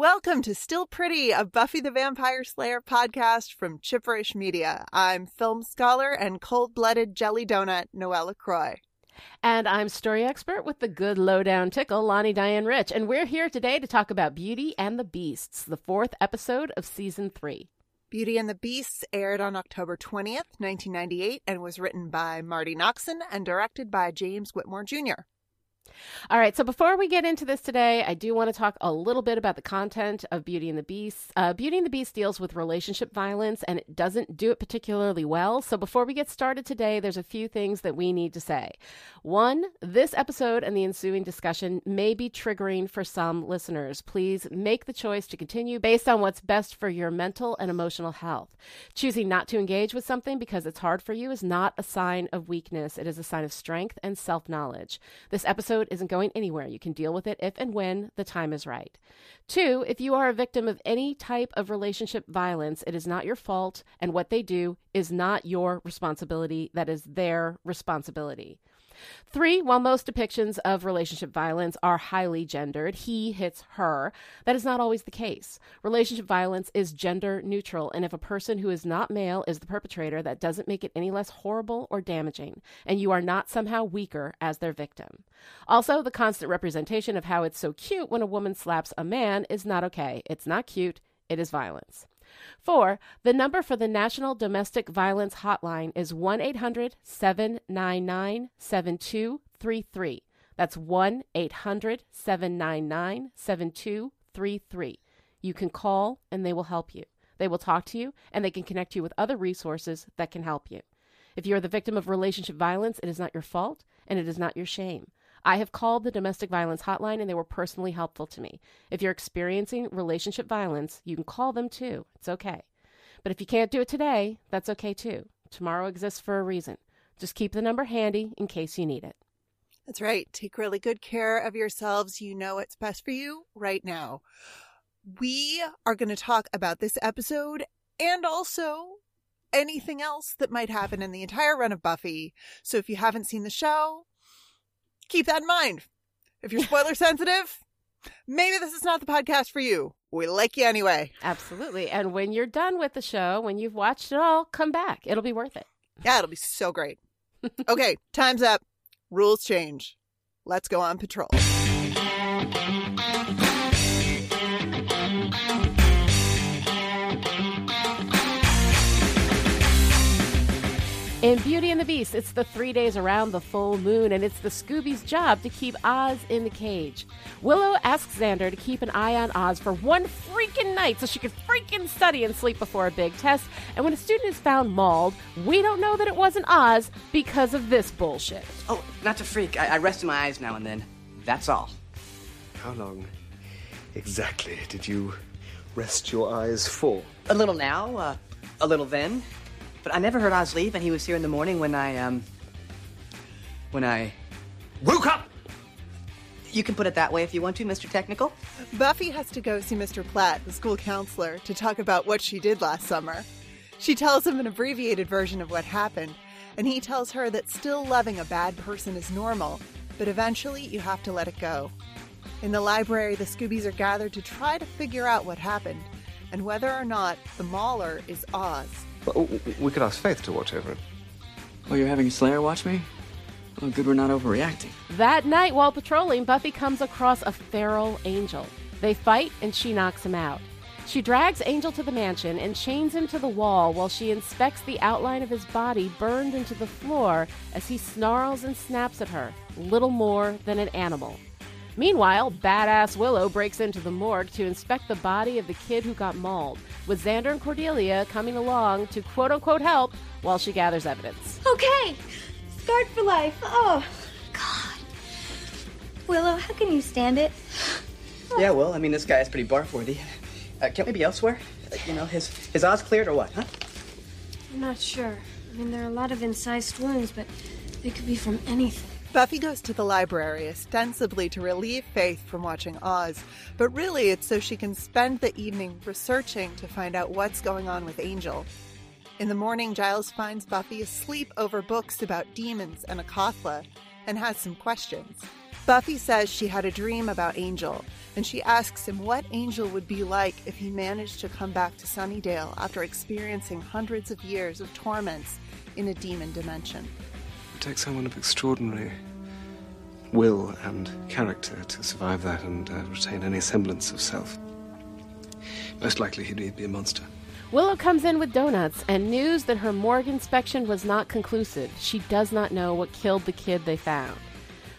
Welcome to Still Pretty, a Buffy the Vampire Slayer podcast from Chipperish Media. I'm film scholar and cold-blooded jelly donut, Noelle LaCroix. And I'm story expert with the good lowdown tickle, Lonnie Diane Rich. And we're here today to talk about Beauty and the Beasts, the fourth episode of Season 3. Beauty and the Beasts aired on October 20th, 1998, and was written by Marty Noxon and directed by James Whitmore, Jr. All right, so before we get into this today, I do want to talk a little bit about the content of Beauty and the Beast. Beauty and the Beast deals with relationship violence, and it doesn't do it particularly well. So before we get started today, there's a few things that we need to say. One, this episode and the ensuing discussion may be triggering for some listeners. Please make the choice to continue based on what's best for your mental and emotional health. Choosing not to engage with something because it's hard for you is not a sign of weakness. It is a sign of strength and self-knowledge. This episode isn't going anywhere. You can deal with it if and when the time is right. Two, if you are a victim of any type of relationship violence, it is not your fault, and what they do is not your responsibility. That is their responsibility. Three, while most depictions of relationship violence are highly gendered, he hits her, that is not always the case. Relationship violence is gender neutral, and if a person who is not male is the perpetrator, that doesn't make it any less horrible or damaging, and you are not somehow weaker as their victim. Also, the constant representation of how it's so cute when a woman slaps a man is not okay. It's not cute. It is violence. 4. The number for the National Domestic Violence Hotline is 1-800-799-7233. That's 1-800-799-7233. You can call and they will help you. They will talk to you and they can connect you with other resources that can help you. If you are the victim of relationship violence, it is not your fault and it is not your shame. I have called the domestic violence hotline and they were personally helpful to me. If you're experiencing relationship violence, you can call them too. It's okay. But if you can't do it today, that's okay too. Tomorrow exists for a reason. Just keep the number handy in case you need it. That's right. Take really good care of yourselves. You know what's best for you right now. We are going to talk about this episode and also anything else that might happen in the entire run of Buffy. So if you haven't seen the show, keep that in mind. If you're spoiler sensitive, maybe this is not the podcast for you. We like you anyway. Absolutely. And when you're done with the show, when you've watched it all, come back. It'll be worth it. Yeah, it'll be so great. Okay, time's up. Rules change. Let's go on patrol. In Beauty and the Beast, it's the 3 days around the full moon, and it's the Scooby's job to keep Oz in the cage. Willow asks Xander to keep an eye on Oz for one freaking night so she could freaking study and sleep before a big test. And when a student is found mauled, we don't know that it wasn't Oz because of this bullshit. Oh, not to freak. I rest my eyes now and then. That's all. How long exactly did you rest your eyes for? A little now, a little then. But I never heard Oz leave, and he was here in the morning when I woke up! You can put it that way if you want to, Mr. Technical. Buffy has to go see Mr. Platt, the school counselor, to talk about what she did last summer. She tells him an abbreviated version of what happened, and he tells her that still loving a bad person is normal, but eventually you have to let it go. In the library, the Scoobies are gathered to try to figure out what happened, and whether or not the mauler is Oz. Well, we could ask Faith to watch over it. Oh, you're having Slayer watch me? Oh, good we're not overreacting. That night, while patrolling, Buffy comes across a feral angel. They fight, and she knocks him out. She drags Angel to the mansion and chains him to the wall while she inspects the outline of his body burned into the floor as he snarls and snaps at her, little more than an animal. Meanwhile, badass Willow breaks into the morgue to inspect the body of the kid who got mauled, with Xander and Cordelia coming along to quote-unquote help while she gathers evidence. Okay! Scarred for life! Oh, God! Willow, how can you stand it? Yeah, well, I mean, this guy is pretty barf-worthy. Can't we be elsewhere? You know, his Oz cleared or what, huh? I'm not sure. I mean, there are a lot of incised wounds, but they could be from anything. Buffy goes to the library ostensibly to relieve Faith from watching Oz, but really it's so she can spend the evening researching to find out what's going on with Angel. In the morning, Giles finds Buffy asleep over books about demons and Akatha and has some questions. Buffy says she had a dream about Angel and she asks him what Angel would be like if he managed to come back to Sunnydale after experiencing hundreds of years of torments in a demon dimension. It takes someone of extraordinary will and character to survive that and retain any semblance of self. Most likely he'd be a monster. Willow comes in with donuts and news that her morgue inspection was not conclusive. She does not know what killed the kid they found.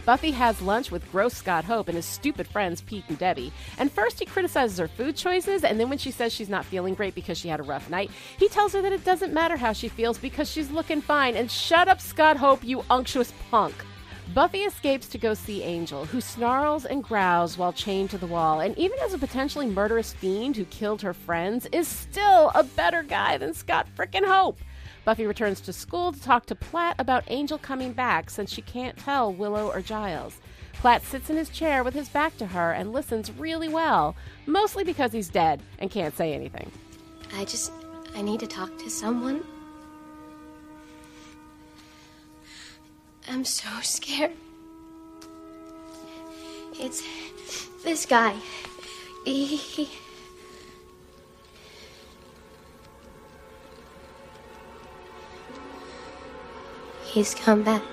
Buffy has lunch with gross Scott Hope and his stupid friends Pete and Debbie. And first he criticizes her food choices, and then when she says she's not feeling great because she had a rough night, he tells her that it doesn't matter how she feels because she's looking fine. And shut up, Scott Hope, you unctuous punk. Buffy escapes to go see Angel, who snarls and growls while chained to the wall, and even as a potentially murderous fiend who killed her friends, is still a better guy than Scott frickin' Hope. Buffy returns to school to talk to Platt about Angel coming back since she can't tell Willow or Giles. Platt sits in his chair with his back to her and listens really well, mostly because he's dead and can't say anything. I need to talk to someone. I'm so scared. It's this guy. He's come back.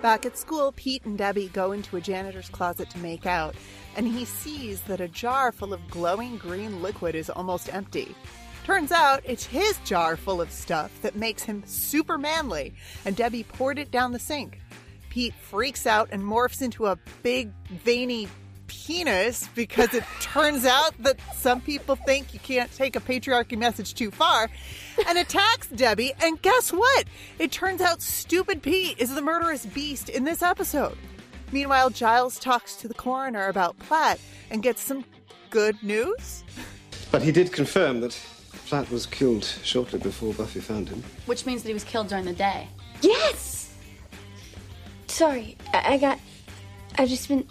Back at school, Pete and Debbie go into a janitor's closet to make out, and he sees that a jar full of glowing green liquid is almost empty. Turns out it's his jar full of stuff that makes him super manly, and Debbie poured it down the sink. Pete freaks out and morphs into a big, veiny penis because it turns out that some people think you can't take a patriarchy message too far, and attacks Debbie, and guess what? It turns out stupid Pete is the murderous beast in this episode. Meanwhile, Giles talks to the coroner about Platt and gets some good news. But he did confirm that Platt was killed shortly before Buffy found him. Which means that he was killed during the day. Yes! Sorry, I've just been...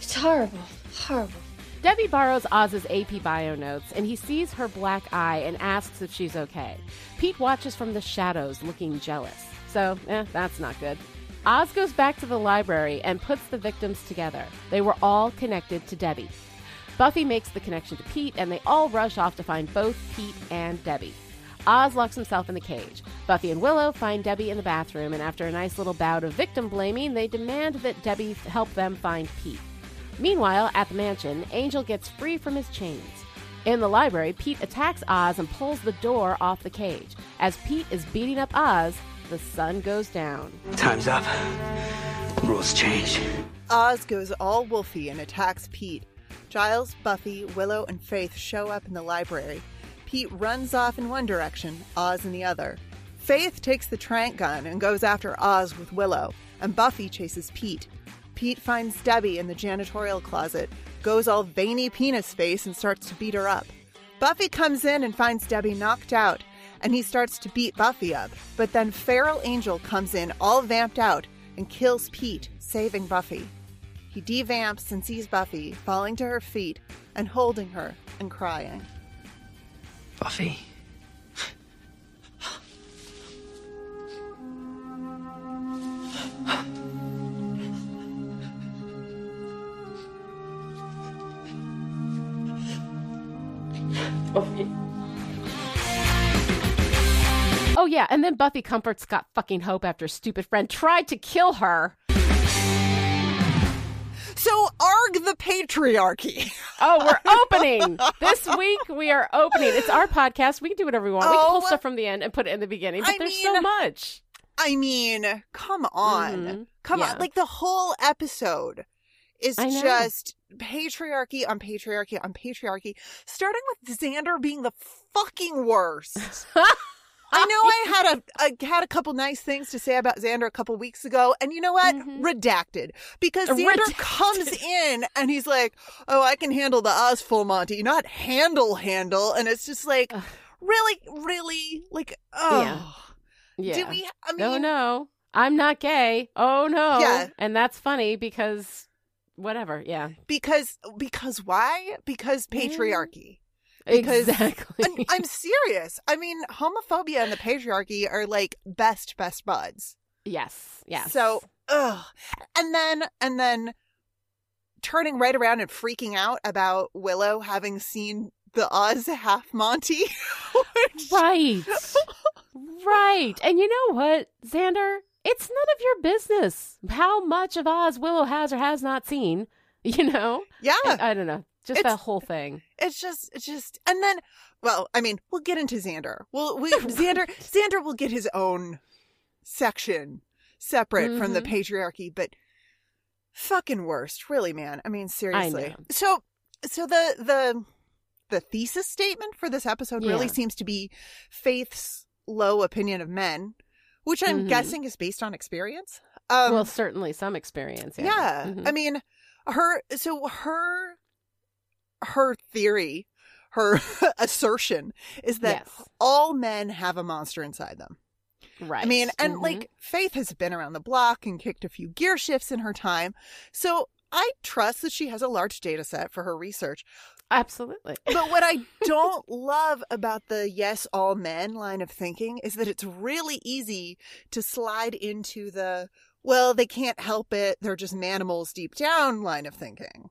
It's horrible. Horrible. Debbie borrows Oz's AP bio notes, and he sees her black eye and asks if she's okay. Pete watches from the shadows, looking jealous. So, that's not good. Oz goes back to the library and puts the victims together. They were all connected to Debbie. Buffy makes the connection to Pete, and they all rush off to find both Pete and Debbie. Oz locks himself in the cage. Buffy and Willow find Debbie in the bathroom, and after a nice little bout of victim blaming, they demand that Debbie help them find Pete. Meanwhile, at the mansion, Angel gets free from his chains. In the library, Pete attacks Oz and pulls the door off the cage. As Pete is beating up Oz, the sun goes down. Time's up. Rules change. Oz goes all wolfy and attacks Pete. Giles, Buffy, Willow, and Faith show up in the library. Pete runs off in one direction, Oz in the other. Faith takes the tranq gun and goes after Oz with Willow, and Buffy chases Pete. Pete finds Debbie in the janitorial closet, goes all veiny penis face, and starts to beat her up. Buffy comes in and finds Debbie knocked out, and he starts to beat Buffy up, but then Feral Angel comes in all vamped out and kills Pete, saving Buffy. He devamps and sees Buffy falling to her feet and holding her and crying. Buffy? Buffy. Oh yeah, and then Buffy comforts Scott fucking Hope after his stupid friend tried to kill her. So, arg the patriarchy. Oh, we're opening. This week, we are opening. It's our podcast. We can do whatever we want. We can pull stuff from the end and put it in the beginning. But so much. I mean, come on. Mm-hmm. Come on. Like, the whole episode is just patriarchy on patriarchy on patriarchy. Starting with Xander being the fucking worst. I know I had a couple nice things to say about Xander a couple weeks ago, and you know what? Mm-hmm. Redacted. Because Xander comes in and he's like, oh, I can handle the Oz full Monty, not handle. And it's just like, really? Like, oh. Yeah. Do we, I mean. Oh, no. I'm not gay. Oh, no. Yeah. And that's funny because whatever. Yeah. Because why? Because patriarchy. Because exactly. I'm serious. I mean, homophobia and the patriarchy are like best buds. Yes. So, ugh. And then turning right around and freaking out about Willow having seen the Oz half Monty. Right. Right. And you know what, Xander? It's none of your business how much of Oz Willow has or has not seen, you know? Yeah. And, I don't know. Just that whole thing. It's just, and then, well, I mean, we'll get into Xander. Xander will get his own section separate from the patriarchy, but fucking worst, really, man. I mean, seriously. I know. So the thesis statement for this episode really seems to be Faith's low opinion of men, which I'm guessing is based on experience. Well, certainly some experience. Yeah. I mean, her theory, her assertion is that all men have a monster inside them. Right. I mean, and like Faith has been around the block and kicked a few gear shifts in her time. So I trust that she has a large data set for her research. Absolutely. But what I don't love about the yes, all men line of thinking is that it's really easy to slide into the, well, they can't help it, they're just manimals deep down line of thinking.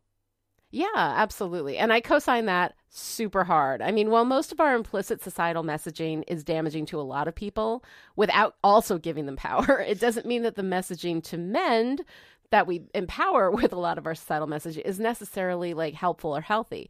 Yeah, absolutely. And I co-sign that super hard. I mean, while most of our implicit societal messaging is damaging to a lot of people without also giving them power, it doesn't mean that the messaging to men that we empower with a lot of our societal message is necessarily like helpful or healthy.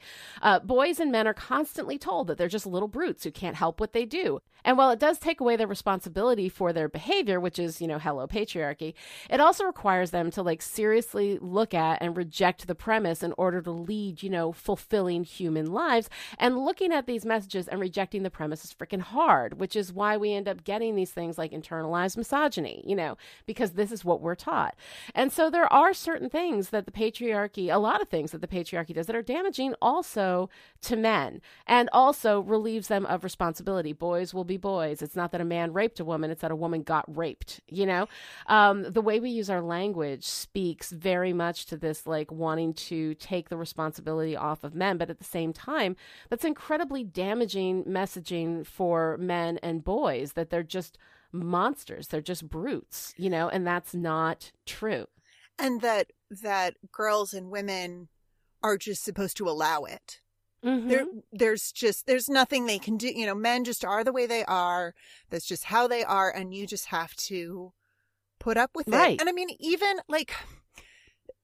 Boys and men are constantly told that they're just little brutes who can't help what they do. And while it does take away their responsibility for their behavior, which is, you know, hello patriarchy, it also requires them to like seriously look at and reject the premise in order to lead, you know, fulfilling human lives. And looking at these messages and rejecting the premise is freaking hard, which is why we end up getting these things like internalized misogyny, you know, because this is what we're taught. And so there are certain things that the patriarchy, a lot of things that the patriarchy does that are damaging also to men and also relieves them of responsibility. Boys will be boys. It's not that a man raped a woman. It's that a woman got raped, you know? The way we use our language speaks very much to this, like wanting to take the responsibility off of men. But at the same time, that's incredibly damaging messaging for men and boys, that they're just monsters. They're just brutes, you know, and that's not true. And that girls and women are just supposed to allow it. Mm-hmm. There's nothing they can do. You know, men just are the way they are. That's just how they are. And you just have to put up with it. And I mean,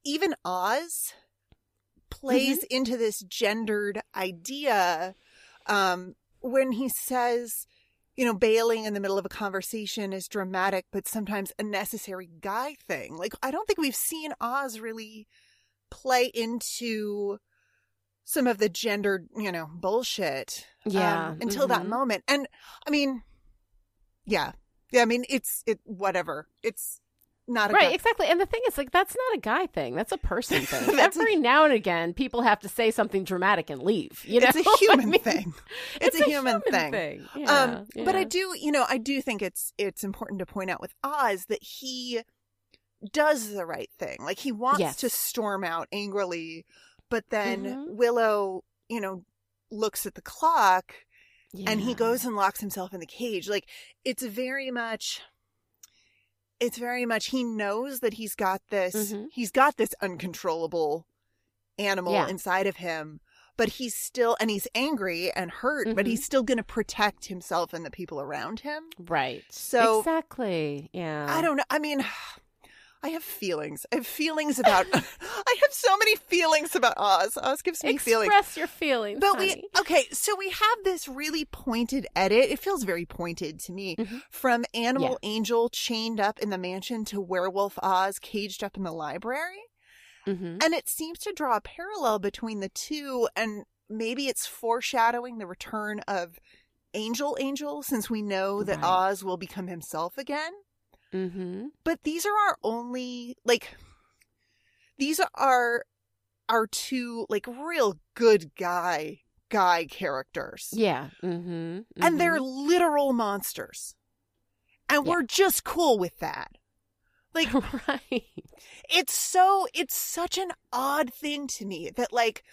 even Oz plays into this gendered idea when he says, you know, bailing in the middle of a conversation is dramatic, but sometimes a necessary guy thing. Like, I don't think we've seen Oz really play into some of the gendered, you know, bullshit until that moment. And I mean, I mean, it's whatever. It's not a guy. Right, exactly. And the thing is, like, that's not a guy thing. That's a person thing. Every now and again, people have to say something dramatic and leave. You know? It's a human thing. It's a human thing. Yeah, But I do think it's important to point out with Oz that he does the right thing. Like, he wants to storm out angrily, but then Willow, you know, looks at the clock and he goes and locks himself in the cage. Like, it's very much he knows that he's got this uncontrollable animal inside of him, but he's angry and hurt, but he's still going to protect himself and the people around him. Right. So exactly. Yeah. I don't know. I mean, I have feelings. I have so many feelings about Oz. Oz gives me feelings. Express your feelings, but honey. So we have this really pointed edit. It feels very pointed to me. From Animal Angel chained up in the mansion to Werewolf Oz caged up in the library. And it seems to draw a parallel between the two, and maybe it's foreshadowing the return of Angel, since we know that Oz will become himself again. But these are our only, like, these are our two, like, real good guy characters. Yeah. And they're literal monsters. And we're just cool with that. Like, right. It's such an odd thing to me that, like,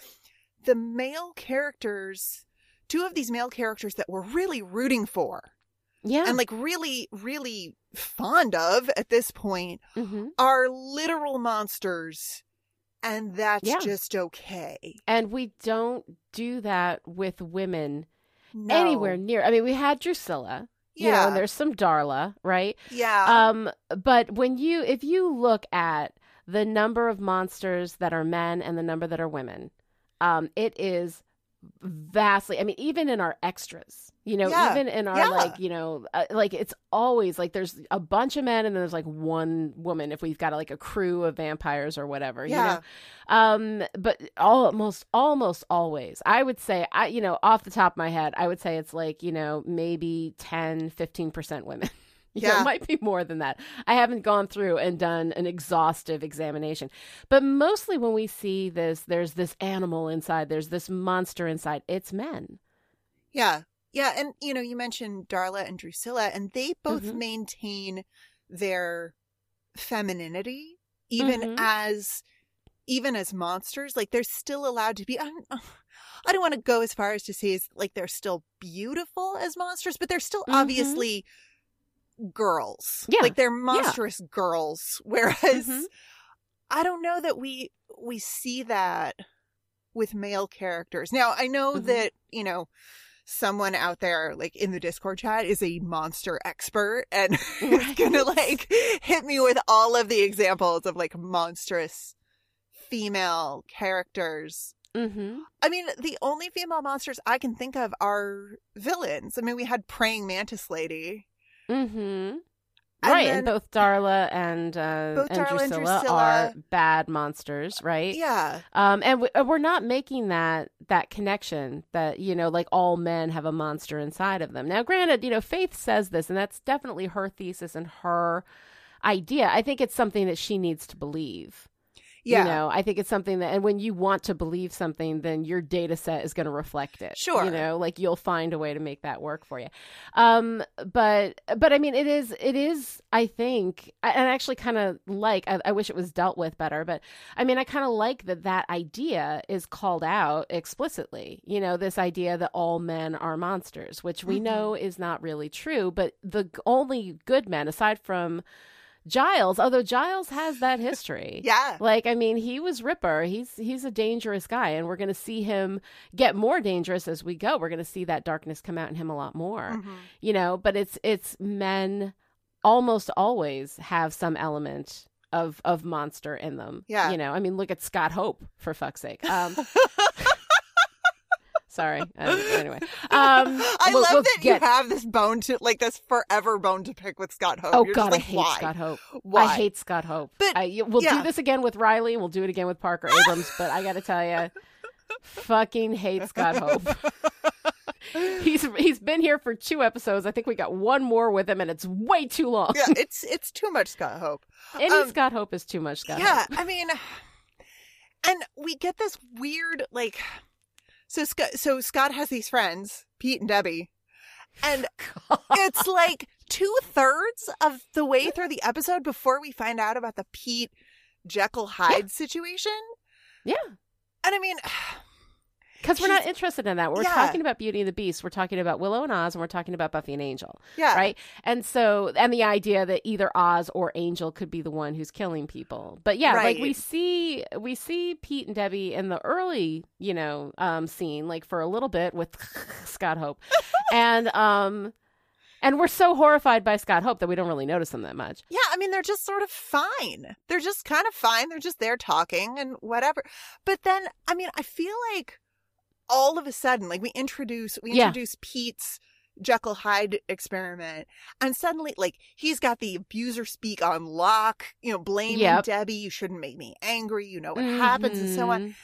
the male characters, two of these male characters that we're really rooting for. Yeah. And, like, really, really fond of at this point are literal monsters, And that's just okay. And we don't do that with women anywhere near. I mean, we had Drusilla, you know, and there's some Darla, right? Yeah. But when you, if you look at the number of monsters that are men and the number that are women, it is vastly, I mean, even in our extras, you know, even in our like, you know, like it's always like there's a bunch of men and then there's like one woman if we've got like a crew of vampires or whatever, you know, but almost always, I would say, you know, off the top of my head, I would say it's like, you know, maybe 10-15% women. You know, it might be more than that. I haven't gone through and done an exhaustive examination. But mostly when we see this, there's this animal inside, there's this monster inside, it's men. Yeah. Yeah. And, you know, you mentioned Darla and Drusilla, and they both maintain their femininity, even as monsters. Like, they're still allowed to be... I don't want to go as far as to say it's like they're still beautiful as monsters, but they're still obviously... girls. Yeah. Like they're monstrous girls. Whereas I don't know that we see that with male characters. Now I know that, you know, someone out there like in the Discord chat is a monster expert and is gonna like hit me with all of the examples of like monstrous female characters. I mean, the only female monsters I can think of are villains. I mean, we had Praying Mantis Lady. And both Darla and Drusilla are bad monsters, right? Yeah. And we're not making that connection that, you know, like all men have a monster inside of them. Now, granted, you know, Faith says this, and that's definitely her thesis and her idea. I think it's something that she needs to believe. Yeah. You know, I think it's something that, and when you want to believe something, then your data set is going to reflect it. Sure. You know, like you'll find a way to make that work for you. But I mean, it is, I think, and I actually kind of like, I wish it was dealt with better, but I mean, I kind of like that idea is called out explicitly, you know, this idea that all men are monsters, which we know is not really true, but the only good men, aside from Giles, although Giles has that history. Yeah. Like, I mean, he was Ripper. He's a dangerous guy, and we're going to see him get more dangerous as we go. We're going to see that darkness come out in him a lot more, you know, but it's men almost always have some element of monster in them. Yeah. You know, I mean, look at Scott Hope, for fuck's sake. Sorry. Anyway. I love that you have this bone to, like, this forever bone to pick with Scott Hope. Oh, you're God, just like, I hate Scott Hope. Why? I hate Scott Hope. But we'll do this again with Riley. We'll do it again with Parker Abrams. But I got to tell you, fucking hate Scott Hope. He's been here for 2 episodes. I think we got one more with him, and it's way too long. Yeah, it's too much Scott Hope. Any Scott Hope is too much Scott Hope. Yeah, I mean, and we get this weird, like... So Scott has these friends, Pete and Debbie, and it's like 2/3 of the way through the episode before we find out about the Pete Jekyll Hyde situation. Yeah. And I mean... because we're not interested in that. We're talking about Beauty and the Beast. We're talking about Willow and Oz, and we're talking about Buffy and Angel. Yeah. Right? And so, and the idea that either Oz or Angel could be the one who's killing people. But yeah, like we see Pete and Debbie in the early, you know, scene, like for a little bit with Scott Hope. And we're so horrified by Scott Hope that we don't really notice them that much. Yeah, I mean, they're just sort of fine. They're just kind of fine. They're just there talking and whatever. But then, I mean, I feel like all of a sudden, like we introduce Pete's Jekyll Hyde experiment, and suddenly, like, he's got the abuser speak on lock, you know, blaming Debbie, you shouldn't make me angry, you know what happens, and so on.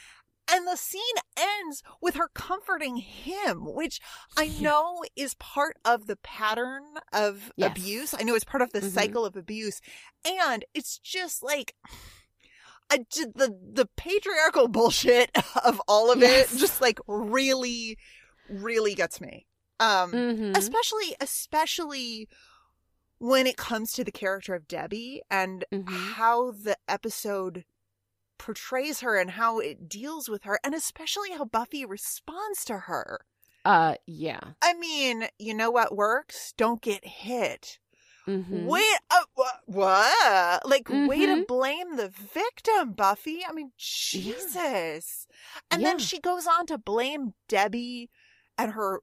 And the scene ends with her comforting him, which I know is part of the pattern of abuse. I know it's part of the cycle of abuse. And it's just like... The patriarchal bullshit of all of it just like really, really gets me. Especially when it comes to the character of Debbie and how the episode portrays her and how it deals with her, and especially how Buffy responds to her. I mean, you know what works? Don't get hit. Mm-hmm. What? Like, mm-hmm. way to blame the victim, Buffy. I mean, Jesus. Yeah. And then she goes on to blame Debbie and her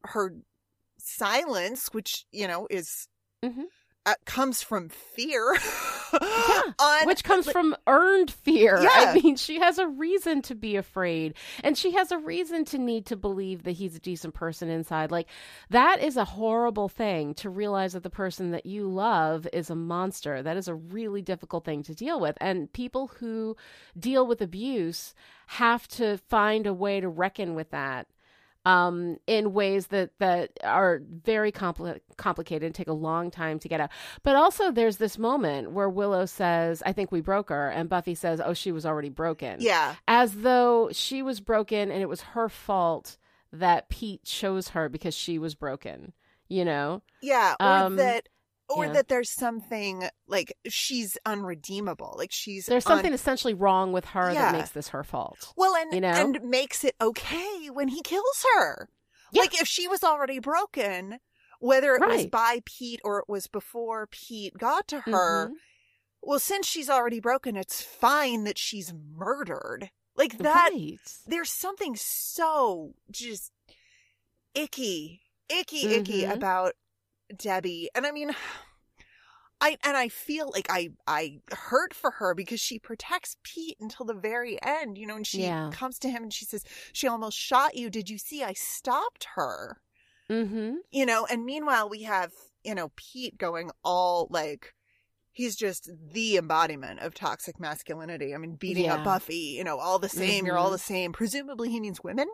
silence, which, is... Mm-hmm. Comes from fear. Which comes from earned fear. Yeah. I mean, she has a reason to be afraid, and she has a reason to need to believe that he's a decent person inside. Like, that is a horrible thing, to realize that the person that you love is a monster. That is a really difficult thing to deal with. And people who deal with abuse have to find a way to reckon with that. In ways that are very complicated and take a long time to get out. But also there's this moment where Willow says, I think we broke her. And Buffy says, oh, she was already broken. Yeah. As though she was broken and it was her fault that Pete chose her because she was broken, Yeah. Or that there's something, like, she's unredeemable. Like, there's something essentially wrong with her that makes this her fault. Well, and makes it okay when he kills her. Yeah. Like, if she was already broken, whether it was by Pete or it was before Pete got to her, mm-hmm. well, since she's already broken, it's fine that she's murdered. Like, that, there's something so just icky mm-hmm. about Debbie. And I mean, I feel like I hurt for her because she protects Pete until the very end, and she comes to him and she says, she almost shot you. Did you see I stopped her? Mm-hmm. And meanwhile we have, Pete going all like, he's just the embodiment of toxic masculinity. I mean, beating up Buffy, all the same, mm-hmm. you're all the same. Presumably he means women.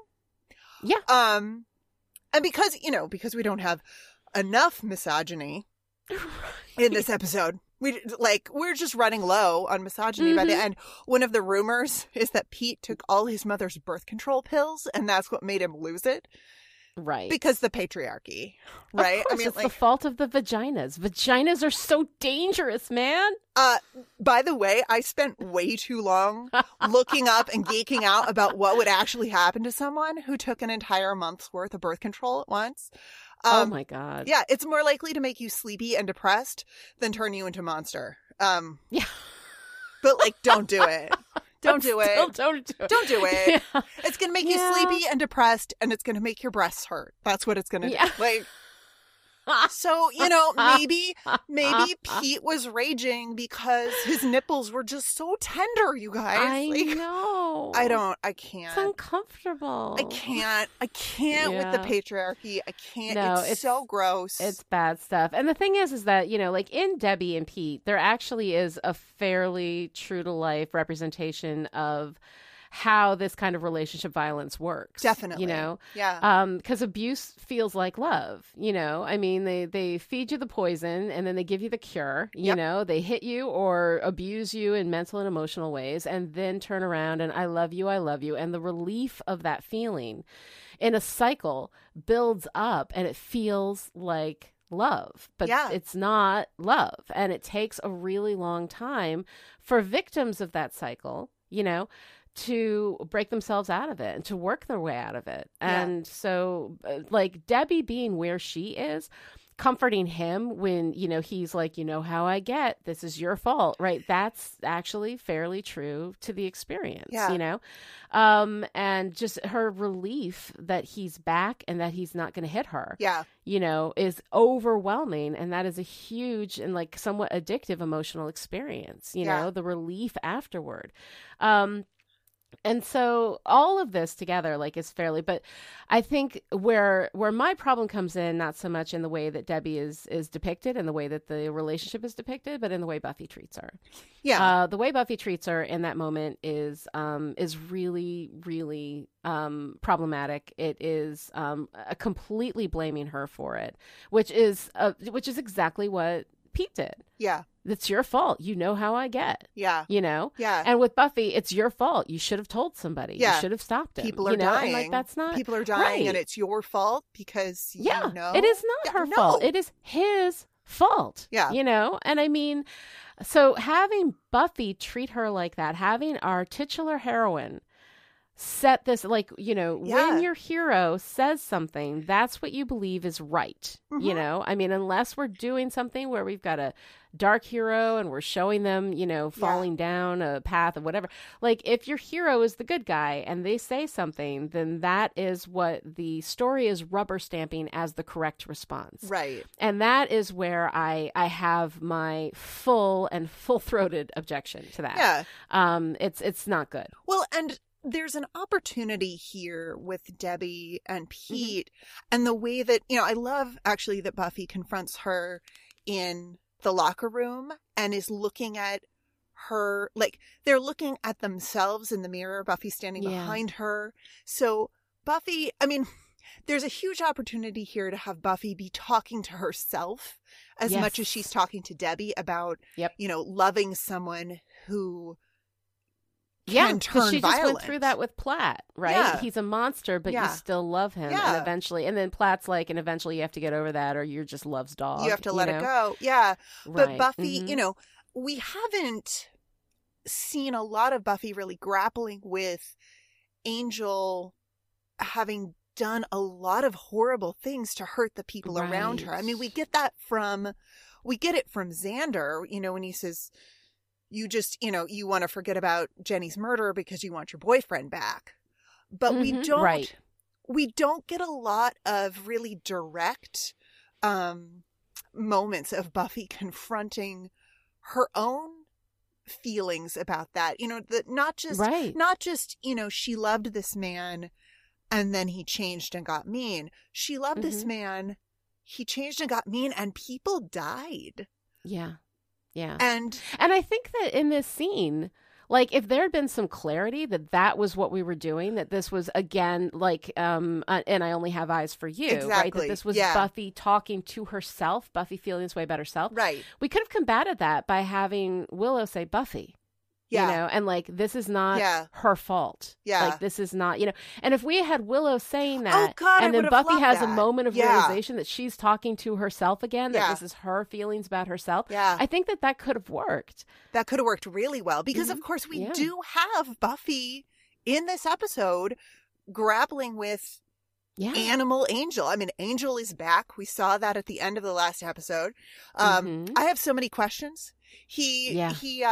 Yeah. And because we don't have enough misogyny in this episode, we're just running low on misogyny mm-hmm. by the end. One of the rumors is that Pete took all his mother's birth control pills, and that's what made him lose it. Right. Because the patriarchy, right? Of course, I mean, it's the fault of the vaginas. Vaginas are so dangerous, man. By the way, I spent way too long looking up and geeking out about what would actually happen to someone who took an entire month's worth of birth control at once. Oh my God. Yeah, it's more likely to make you sleepy and depressed than turn you into a monster. Yeah. But don't do it. Don't do it. Yeah. It's going to make you sleepy and depressed, and it's going to make your breasts hurt. That's what it's going to do. So, maybe Pete was raging because his nipples were just so tender, you guys. I know. I can't. It's uncomfortable. I can't with the patriarchy. I can't. No, it's so gross. It's bad stuff. And the thing is that, in Debbie and Pete, there actually is a fairly true to life representation of how this kind of relationship violence works. Definitely. Yeah. Because abuse feels like love, I mean, they feed you the poison and then they give you the cure, they hit you or abuse you in mental and emotional ways and then turn around and I love you. And the relief of that feeling in a cycle builds up and it feels like love, but it's not love. And it takes a really long time for victims of that cycle, to break themselves out of it and to work their way out of it. And so Debbie being where she is, comforting him when, he's like, you know how I get, this is your fault, right? That's actually fairly true to the experience, and just her relief that he's back and that he's not going to hit her, is overwhelming. And that is a huge and somewhat addictive emotional experience, the relief afterward. And so all of this together, is fairly, but I think where my problem comes in, not so much in the way that Debbie is depicted and the way that the relationship is depicted, but in the way Buffy treats her. Yeah. The way Buffy treats her in that moment is really, really problematic. It is completely blaming her for it, which is exactly what Pete did. Yeah. It's your fault. You know how I get. Yeah. Yeah. And with Buffy, it's your fault. You should have told somebody. Yeah. You should have stopped him. People are dying. And that's not. People are dying, right. And it's your fault because you know. It is not her fault. It is his fault. Yeah. And I mean, so having Buffy treat her like that, having our titular heroine set this, like, you know, when your hero says something, that's what you believe is right. Mm-hmm. You know, I mean, unless we're doing something where we've got a dark hero and we're showing them, you know, falling down a path or whatever. Like, if your hero is the good guy and they say something, then that is what the story is rubber stamping as the correct response. Right. And that is where I have my full-throated objection to that. Yeah. It's not good. Well, and there's an opportunity here with Debbie and Pete and the way that, you know, I love actually that Buffy confronts her in the locker room and is looking at her, like they're looking at themselves in the mirror, Buffy standing behind her. So Buffy, I mean, there's a huge opportunity here to have Buffy be talking to herself as much as she's talking to Debbie about, you know, loving someone who... can turn she violent. Just went through that with Platt, right? Yeah. He's a monster, but you still love him, and eventually, and then Platt's like, and eventually, you have to get over that, or you're just love's dog. You have to let it go, But Buffy, you know, we haven't seen a lot of Buffy really grappling with Angel having done a lot of horrible things to hurt the people around her. I mean, we get it from Xander, you know, when he says, you just, you know, you want to forget about Jenny's murder because you want your boyfriend back. But we don't get a lot of really direct moments of Buffy confronting her own feelings about that. You know, that not just, you know, she loved this man and then he changed and got mean. She loved this man, he changed and got mean, and people died. Yeah. Yeah. And I think that in this scene, like, if there had been some clarity that that was what we were doing, that this was, again, like, and I only have eyes for you, right? That this was Buffy talking to herself, Buffy feeling this way about herself. Right. We could have combated that by having Willow say, Buffy. Yeah. You know, and like, this is not her fault. Yeah. Like, this is not, you know, and if we had Willow saying that, and then Buffy has a moment of realization that she's talking to herself again, that this is her feelings about herself. Yeah. I think that could have worked. That could have worked really well because, of course, we do have Buffy in this episode grappling with Animal Angel. I mean, Angel is back. We saw that at the end of the last episode. I have so many questions. He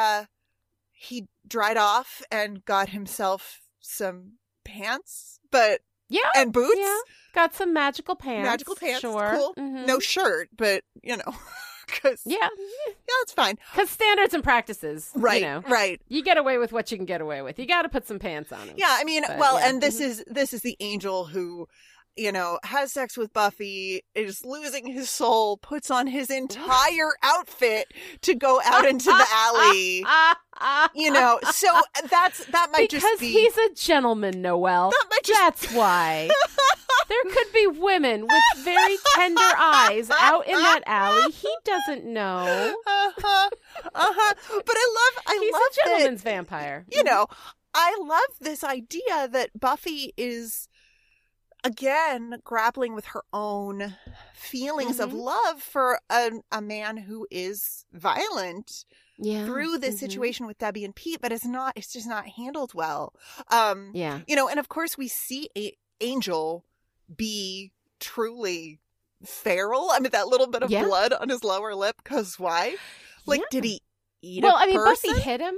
dried off and got himself some pants, but and boots. Yeah. Got some magical pants. Magical pants, sure. Cool. Mm-hmm. No shirt, but you know, because it's fine. Because standards and practices, right? You know, right. You get away with what you can get away with. You got to put some pants on him. Yeah, I mean, and this is the Angel who, you know, has sex with Buffy, is losing his soul, puts on his entire outfit to go out into the alley. You know, so that might just be... Because he's a gentleman, Noelle. That's why. There could be women with very tender eyes out in that alley. He doesn't know. But I love that... He's a gentleman's vampire. You know, I love this idea that Buffy is... again, grappling with her own feelings of love for a man who is violent through this situation with Debbie and Pete, but it's just not handled well. You know, and of course we see Angel be truly feral. I mean, that little bit of blood on his lower lip, because why? Like, did he eat a person? Well, I mean, Buffy hit him.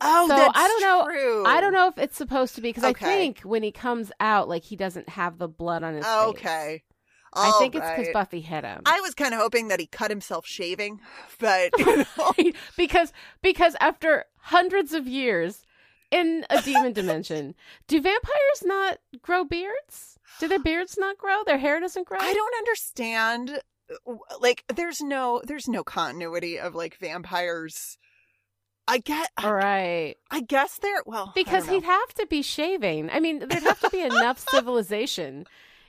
Oh, so that's true. I don't know if it's supposed to be, because I think when he comes out, like, he doesn't have the blood on his face. Okay. I think it's because Buffy hit him. I was kind of hoping that he cut himself shaving, but you know. because after hundreds of years in a demon dimension, do vampires not grow beards? Do their beards not grow? Their hair doesn't grow? I don't understand. Like, there's no continuity of, like, vampires. I guess they're, well, because he'd have to be shaving. I mean, there'd have to be enough civilization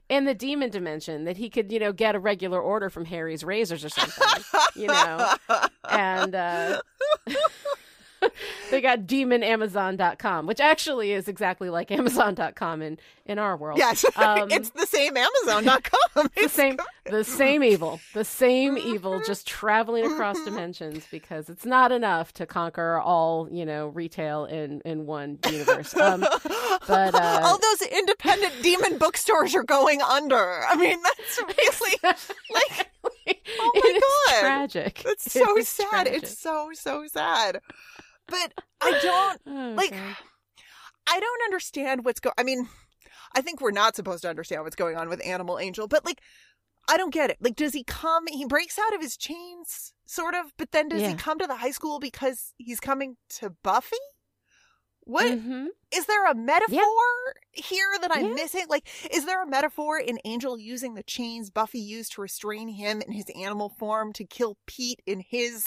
in the demon dimension that he could, you know, get a regular order from Harry's Razors or something, you know. And they got demonamazon.com, which actually is exactly like amazon.com in our world. Yes, it's the same amazon.com. It's the same. The same evil. The same evil just traveling across dimensions because it's not enough to conquer all, you know, retail in one universe. But all those independent demon bookstores are going under. I mean, that's really like, oh my God. It's tragic. It's so sad. Tragic. It's so sad. But I don't, I don't understand what's going, I mean, I think we're not supposed to understand what's going on with Animal Angel, but like, I don't get it. Like, does he come? He breaks out of his chains, sort of, but then does he come to the high school because he's coming to Buffy? What? Mm-hmm. Is there a metaphor here that I'm missing? Like, is there a metaphor in Angel using the chains Buffy used to restrain him in his animal form to kill Pete in his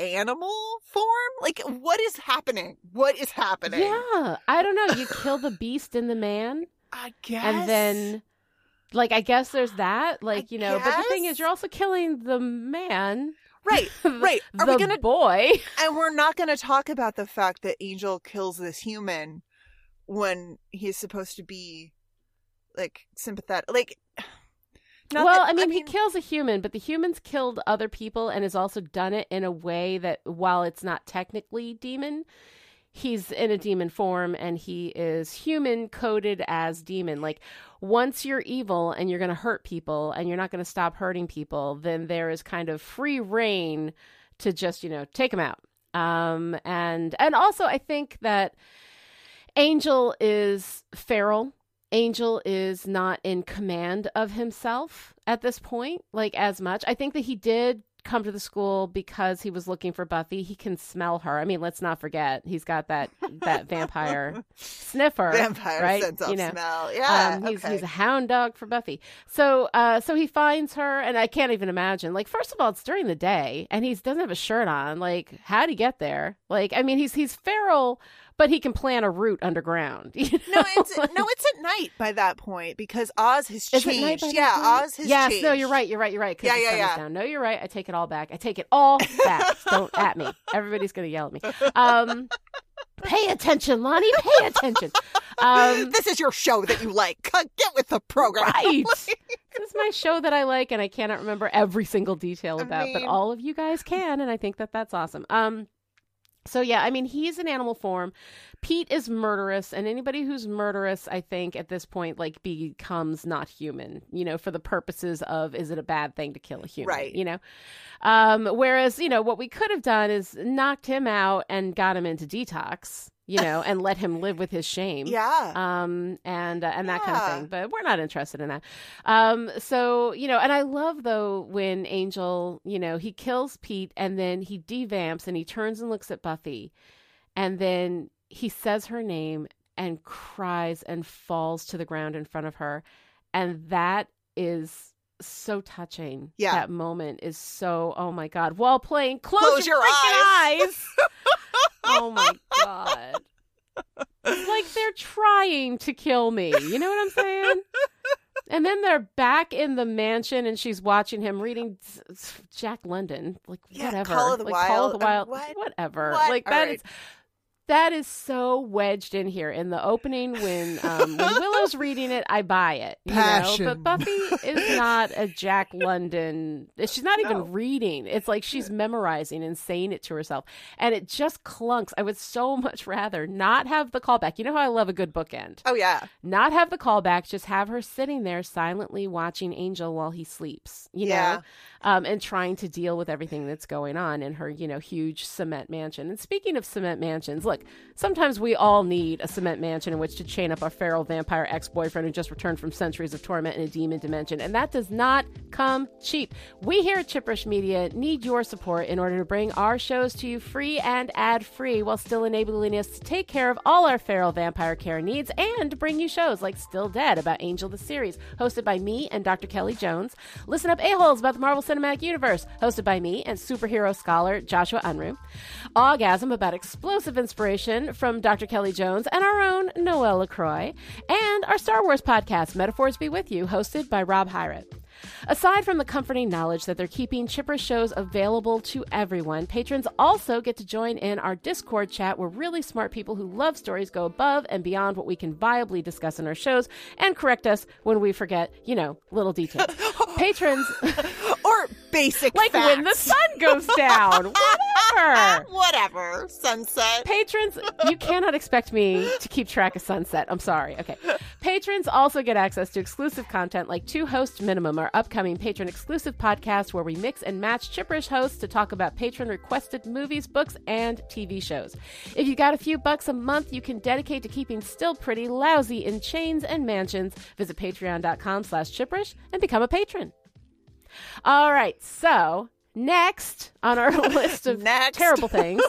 animal form? Like, what is happening? What is happening? Yeah, I don't know. You kill the beast in the man, I guess, and then. Like, I guess there's that, like, you know, but the thing is, you're also killing the man. Right, right. Are the boy. And we're not going to talk about the fact that Angel kills this human when he's supposed to be, like, sympathetic. Like, he kills a human, but the human's killed other people and has also done it in a way that, while it's not technically demon, he's in a demon form and he is human coded as demon. Like, once you're evil and you're going to hurt people and you're not going to stop hurting people, then there is kind of free reign to just, you know, take them out. And also I think that Angel is feral. Angel is not in command of himself at this point, like, as much. I think that he did come to the school because he was looking for Buffy. He can smell her. I mean, let's not forget he's got that vampire sniffer, right? Sense of smell. Yeah, he's a hound dog for Buffy. So he finds her, and I can't even imagine. Like, first of all, it's during the day, and he doesn't have a shirt on. Like, how'd he get there? Like, I mean, he's feral, but he can plan a route underground. You know? No, it's at night by that point because Oz has changed. Yeah, Oz has changed. Yes, no, you're right. Yeah. Down. No, you're right. I take it all back. Don't at me. Everybody's going to yell at me. Pay attention, Lonnie. Pay attention. This is your show that you like. Get with the program. Right. This is my show that I like, and I cannot remember every single detail about, but all of you guys can, and I think that that's awesome. So, yeah, I mean, he's in animal form. Pete is murderous, and anybody who's murderous, I think, at this point, like, becomes not human, you know, for the purposes of, is it a bad thing to kill a human? Right. You know? Whereas, you know, what we could have done is knocked him out and got him into detox, you know, and let him live with his shame. Yeah. And that kind of thing. But we're not interested in that. So, you know, and I love, though, when Angel, you know, he kills Pete and then he devamps and he turns and looks at Buffy and then he says her name and cries and falls to the ground in front of her. And that is so touching. Yeah. That moment is so, oh my God. While playing Close Your Freaking Eyes. Oh my God. It's like they're trying to kill me. You know what I'm saying? And then they're back in the mansion and she's watching him reading Jack London. Like, whatever. Call of the Wild. Whatever. What? Like, that is... That is so wedged in here. In the opening, when Willow's reading it, I buy it. You know? But Buffy is not a Jack London. She's not even reading. It's like she's memorizing and saying it to herself. And it just clunks. I would so much rather not have the callback. You know how I love a good bookend? Oh, yeah. Not have the callback. Just have her sitting there silently watching Angel while he sleeps, you know, and trying to deal with everything that's going on in her, you know, huge cement mansion. And speaking of cement mansions, look, sometimes we all need a cement mansion in which to chain up our feral vampire ex-boyfriend who just returned from centuries of torment in a demon dimension. And that does not come cheap. We here at Chipperish Media need your support in order to bring our shows to you free and ad-free while still enabling us to take care of all our feral vampire care needs and bring you shows like Still Dead about Angel the series, hosted by me and Dr. Kelly Jones. Listen Up A-Holes about the Marvel Cinematic Universe, hosted by me and superhero scholar Joshua Unruh. Orgasm about explosive inspiration from Dr. Kelly Jones and our own Noelle LaCroix, and our Star Wars podcast, Metaphors Be With You, hosted by Rob Hyrett. Aside from the comforting knowledge that they're keeping Chipperish shows available to everyone, patrons also get to join in our Discord chat where really smart people who love stories go above and beyond what we can viably discuss in our shows and correct us when we forget, you know, little details. Patrons... or basic like facts. When the sun goes down. Whatever. Whatever. Sunset. Patrons, you cannot expect me to keep track of sunset. I'm sorry. Okay. Patrons also get access to exclusive content like Two Host Minimum, our upcoming patron-exclusive podcast where we mix and match Chipperish hosts to talk about patron-requested movies, books, and TV shows. If you got a few bucks a month, you can dedicate to keeping Still Pretty Lousy in chains and mansions. Visit patreon.com/Chipperish and become a patron. All right, so next on our list of terrible things,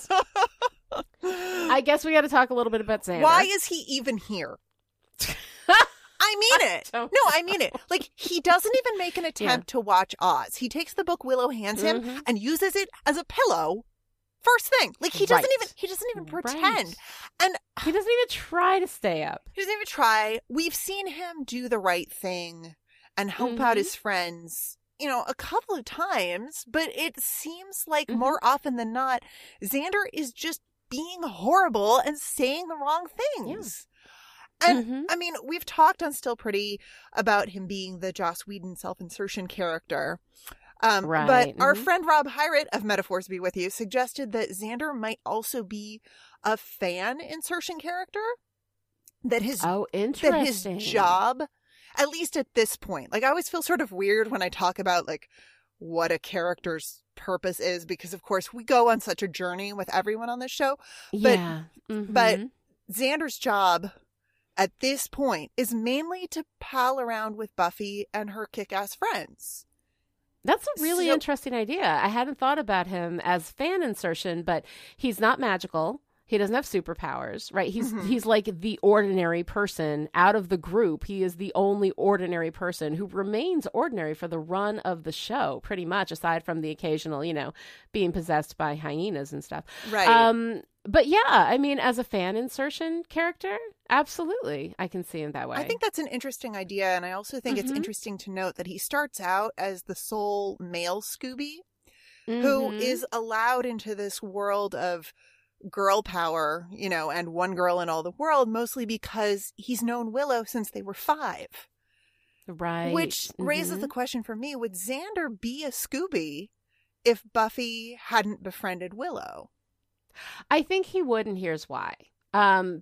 I guess we got to talk a little bit about Xander. Why is he even here? I mean it. I mean it. Like, he doesn't even make an attempt to watch Oz. He takes the book Willow hands him and uses it as a pillow. First thing, like, he doesn't even pretend, and he doesn't even try to stay up. He doesn't even try. We've seen him do the right thing and help out his friends, you know, a couple of times, but it seems like more often than not, Xander is just being horrible and saying the wrong things. Yeah. And I mean, we've talked on Still Pretty about him being the Joss Whedon self-insertion character. Right. But our friend Rob Hyrett of Metaphors Be With You suggested that Xander might also be a fan insertion character. That his job, at least at this point, like, I always feel sort of weird when I talk about, like, what a character's purpose is, because, of course, we go on such a journey with everyone on this show. But, but Xander's job at this point is mainly to pal around with Buffy and her kick-ass friends. That's a really interesting idea. I hadn't thought about him as fan insertion, but he's not magical. He doesn't have superpowers, right? He's he's like the ordinary person out of the group. He is the only ordinary person who remains ordinary for the run of the show, pretty much, aside from the occasional, you know, being possessed by hyenas and stuff. Right. But yeah, I mean, as a fan insertion character, absolutely, I can see him that way. I think that's an interesting idea. And I also think it's interesting to note that he starts out as the sole male Scooby who is allowed into this world of girl power, you know, and one girl in all the world, mostly because he's known Willow since they were 5. Right. Which raises the question for me, would Xander be a Scooby if Buffy hadn't befriended Willow? I think he would, and here's why.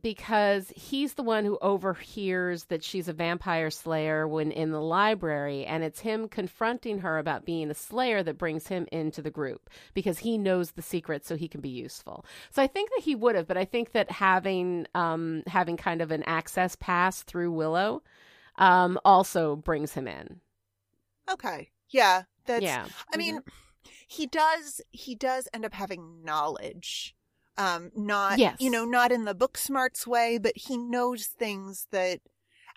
Because he's the one who overhears that she's a vampire slayer when in the library, and it's him confronting her about being a slayer that brings him into the group because he knows the secret so he can be useful. So I think that he would have, but I think that having kind of an access pass through Willow also brings him in. Okay. Yeah. That's, yeah. I mean, he does end up having knowledge. Not, you know, not in the book smarts way, but he knows things that,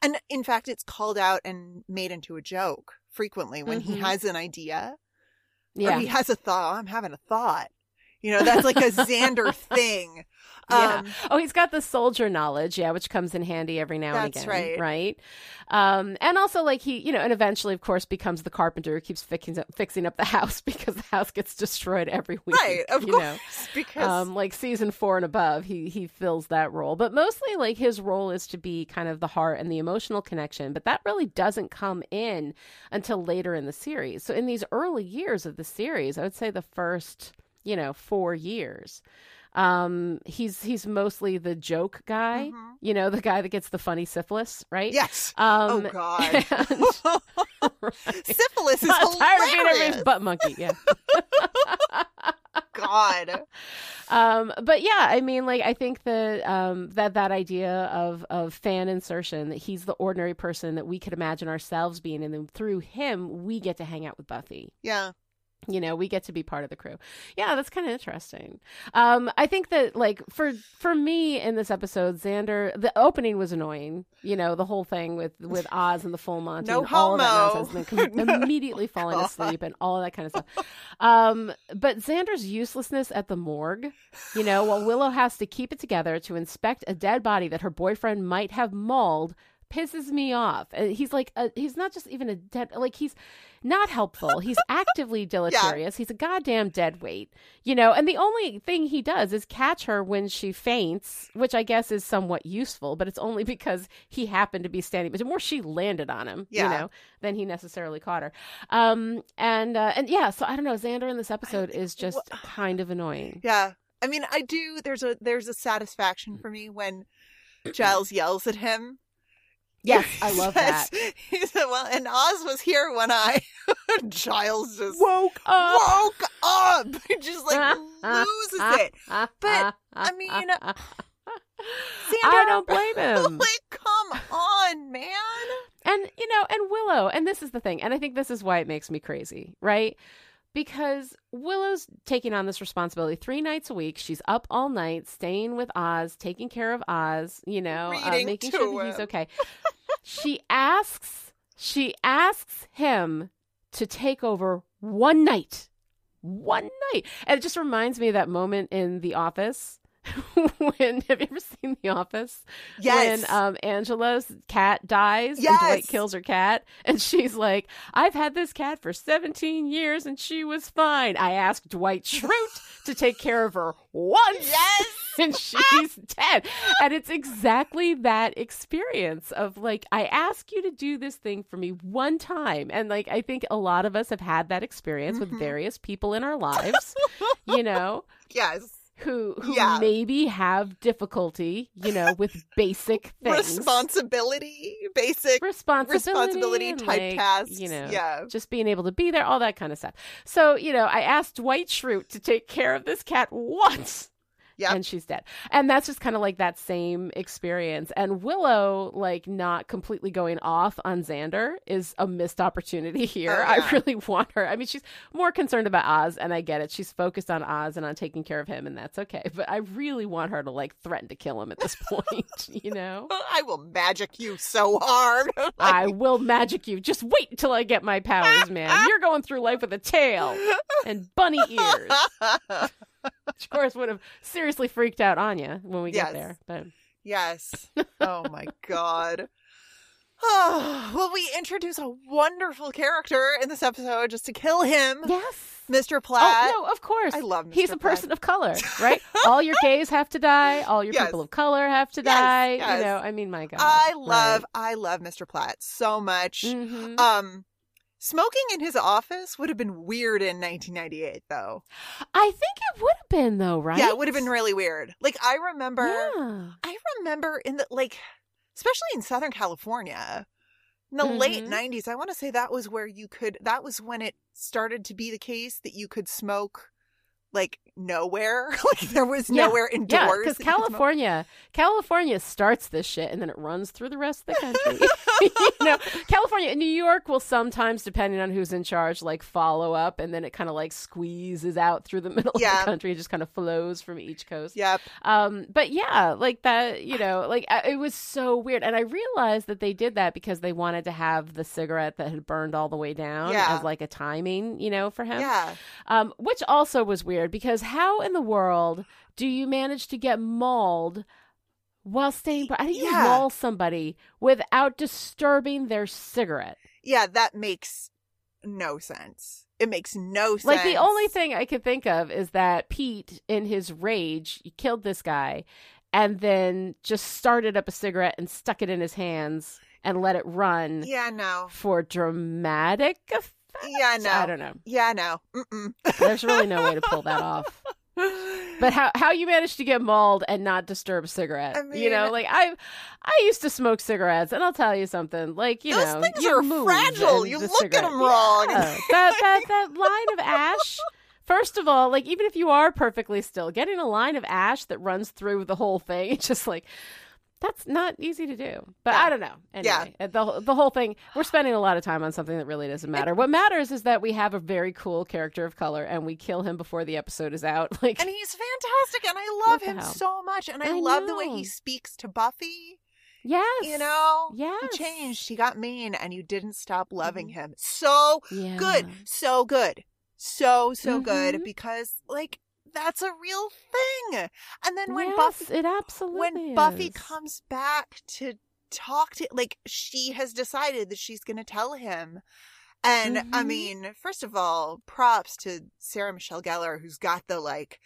and in fact, it's called out and made into a joke frequently when he has an idea or he has a thought. I'm having a thought, you know, that's like a Xander thing. Oh, he's got the soldier knowledge, which comes in handy every now and again. That's right. Right. And also, like, he, you know, and eventually, of course, becomes the carpenter who keeps fixing up the house because the house gets destroyed every week. Right, of course. Know? Because like season 4 and above, he fills that role. But mostly, like, his role is to be kind of the heart and the emotional connection. But that really doesn't come in until later in the series. So in these early years of the series, I would say the first, you know, 4 years. He's mostly the joke guy, you know, the guy that gets the funny syphilis, right? Yes. Oh God. And, syphilis is hilarious. Tired of being everybody's butt monkey. Yeah. God. But yeah, I mean, like, I think that that idea of fan insertion, that he's the ordinary person that we could imagine ourselves being, and then through him, we get to hang out with Buffy. Yeah. You know, we get to be part of the crew. Yeah, that's kind of interesting. I think that, like, for me in this episode, Xander, the opening was annoying. You know, the whole thing with Oz and the full Monty, no and all homo. Of that nonsense, and immediately falling asleep and all that kind of stuff. But Xander's uselessness at the morgue, you know, while Willow has to keep it together to inspect a dead body that her boyfriend might have mauled, pisses me off. He's like, he's not just even a dead, like, he's not helpful. He's actively deleterious. Yeah. He's a goddamn deadweight, you know? And the only thing he does is catch her when she faints, which I guess is somewhat useful, but it's only because he happened to be standing, but more she landed on him, yeah, you know, than he necessarily caught her. And yeah, so I don't know, Xander in this episode is just kind of annoying. Yeah. I mean, I do, there's a satisfaction for me when Giles yells at him. Yes, I love that. He said, well, and Oz was here when I Giles just woke up. He just like loses it. But I mean, Xander, I don't blame him. Like, come on, man. And you know, and Willow, and this is the thing, and I think this is why it makes me crazy, right? Because Willow's taking on this responsibility 3 nights a week. She's up all night, staying with Oz, taking care of Oz, you know, making sure that he's okay. She asks him to take over one night. And it just reminds me of that moment in The Office. When, have you ever seen The Office? Yes. When Angela's cat dies, yes, and Dwight kills her cat, and she's like, I've had this cat for 17 years and she was fine. I asked Dwight Schrute to take care of her once, yes, and she's dead. And it's exactly that experience of like, I ask you to do this thing for me one time. And like, I think a lot of us have had that experience, mm-hmm, with various people in our lives, you know? Yes. Who yeah, maybe have difficulty, you know, with basic things. Responsibility type like, tasks, you know, yeah, just being able to be there, all that kind of stuff. So, you know, I asked Dwight Schrute to take care of this cat once. Yeah. And she's dead. And that's just kind of like that same experience. And Willow, like, not completely going off on Xander is a missed opportunity here. Oh, yeah. I really want her. I mean, she's more concerned about Oz, and I get it. She's focused on Oz and on taking care of him, and that's okay. But I really want her to, like, threaten to kill him at this point, you know? I will magic you so hard. Like... I will magic you. Just wait until I get my powers, man. You're going through life with a tail and bunny ears. Which, of course, would have seriously freaked out Anya when we get there. But yes. Oh, my God. Oh, well, we introduce a wonderful character in this episode just to kill him. Yes. Mr. Platt. Oh, no, of course. I love Mr. Platt. He's a person of color, right? All your gays have to die. All your people of color have to die. Yes. You know, I mean, my God. I love Mr. Platt so much. Mm-hmm. Smoking in his office would have been weird in 1998, though. I think it would have been, though, right? Yeah, it would have been really weird. Like, I remember in the, like, especially in Southern California, in the late 90s, I want to say that was where you could, that was when it started to be the case that you could smoke, like, nowhere. Like, there was nowhere indoors. Yeah, because California starts this shit and then it runs through the rest of the country. You know, California and New York will sometimes, depending on who's in charge, like, follow up, and then it kind of like squeezes out through the middle of the country. It just kind of flows from each coast. Yep. But yeah, like that, you know, like it was so weird. And I realized that they did that because they wanted to have the cigarette that had burned all the way down as like a timing, you know, for him. Yeah. Which also was weird because how in the world do you manage to get mauled while staying? I think you maul somebody without disturbing their cigarette. Yeah, that makes no sense. It makes no sense. Like, the only thing I could think of is that Pete, in his rage, killed this guy and then just started up a cigarette and stuck it in his hands and let it run. Yeah, no. For dramatic effect. Yeah, no. I don't know. Yeah, no. Mm-mm. There's really no way to pull that off. But how you manage to get mauled and not disturb a cigarette? I mean, you know, like I used to smoke cigarettes, and I'll tell you something. Like, you know, things are fragile. You look at them wrong. Yeah. that line of ash. First of all, like, even if you are perfectly still, getting a line of ash that runs through the whole thing, it's just like, that's not easy to do. But I don't know. Anyway, the whole thing, we're spending a lot of time on something that really doesn't matter. What matters is that we have a very cool character of color and we kill him before the episode is out. Like, and he's fantastic. And I love him so much. And I love the way he speaks to Buffy. Yes. You know? Yes. He changed. He got mean. And you didn't stop loving him. So good. So good. So good. Because, like, that's a real thing. And then when Buffy comes back to talk to, like, she has decided that she's going to tell him. And I mean, first of all, props to Sarah Michelle Gellar, who's got the, like,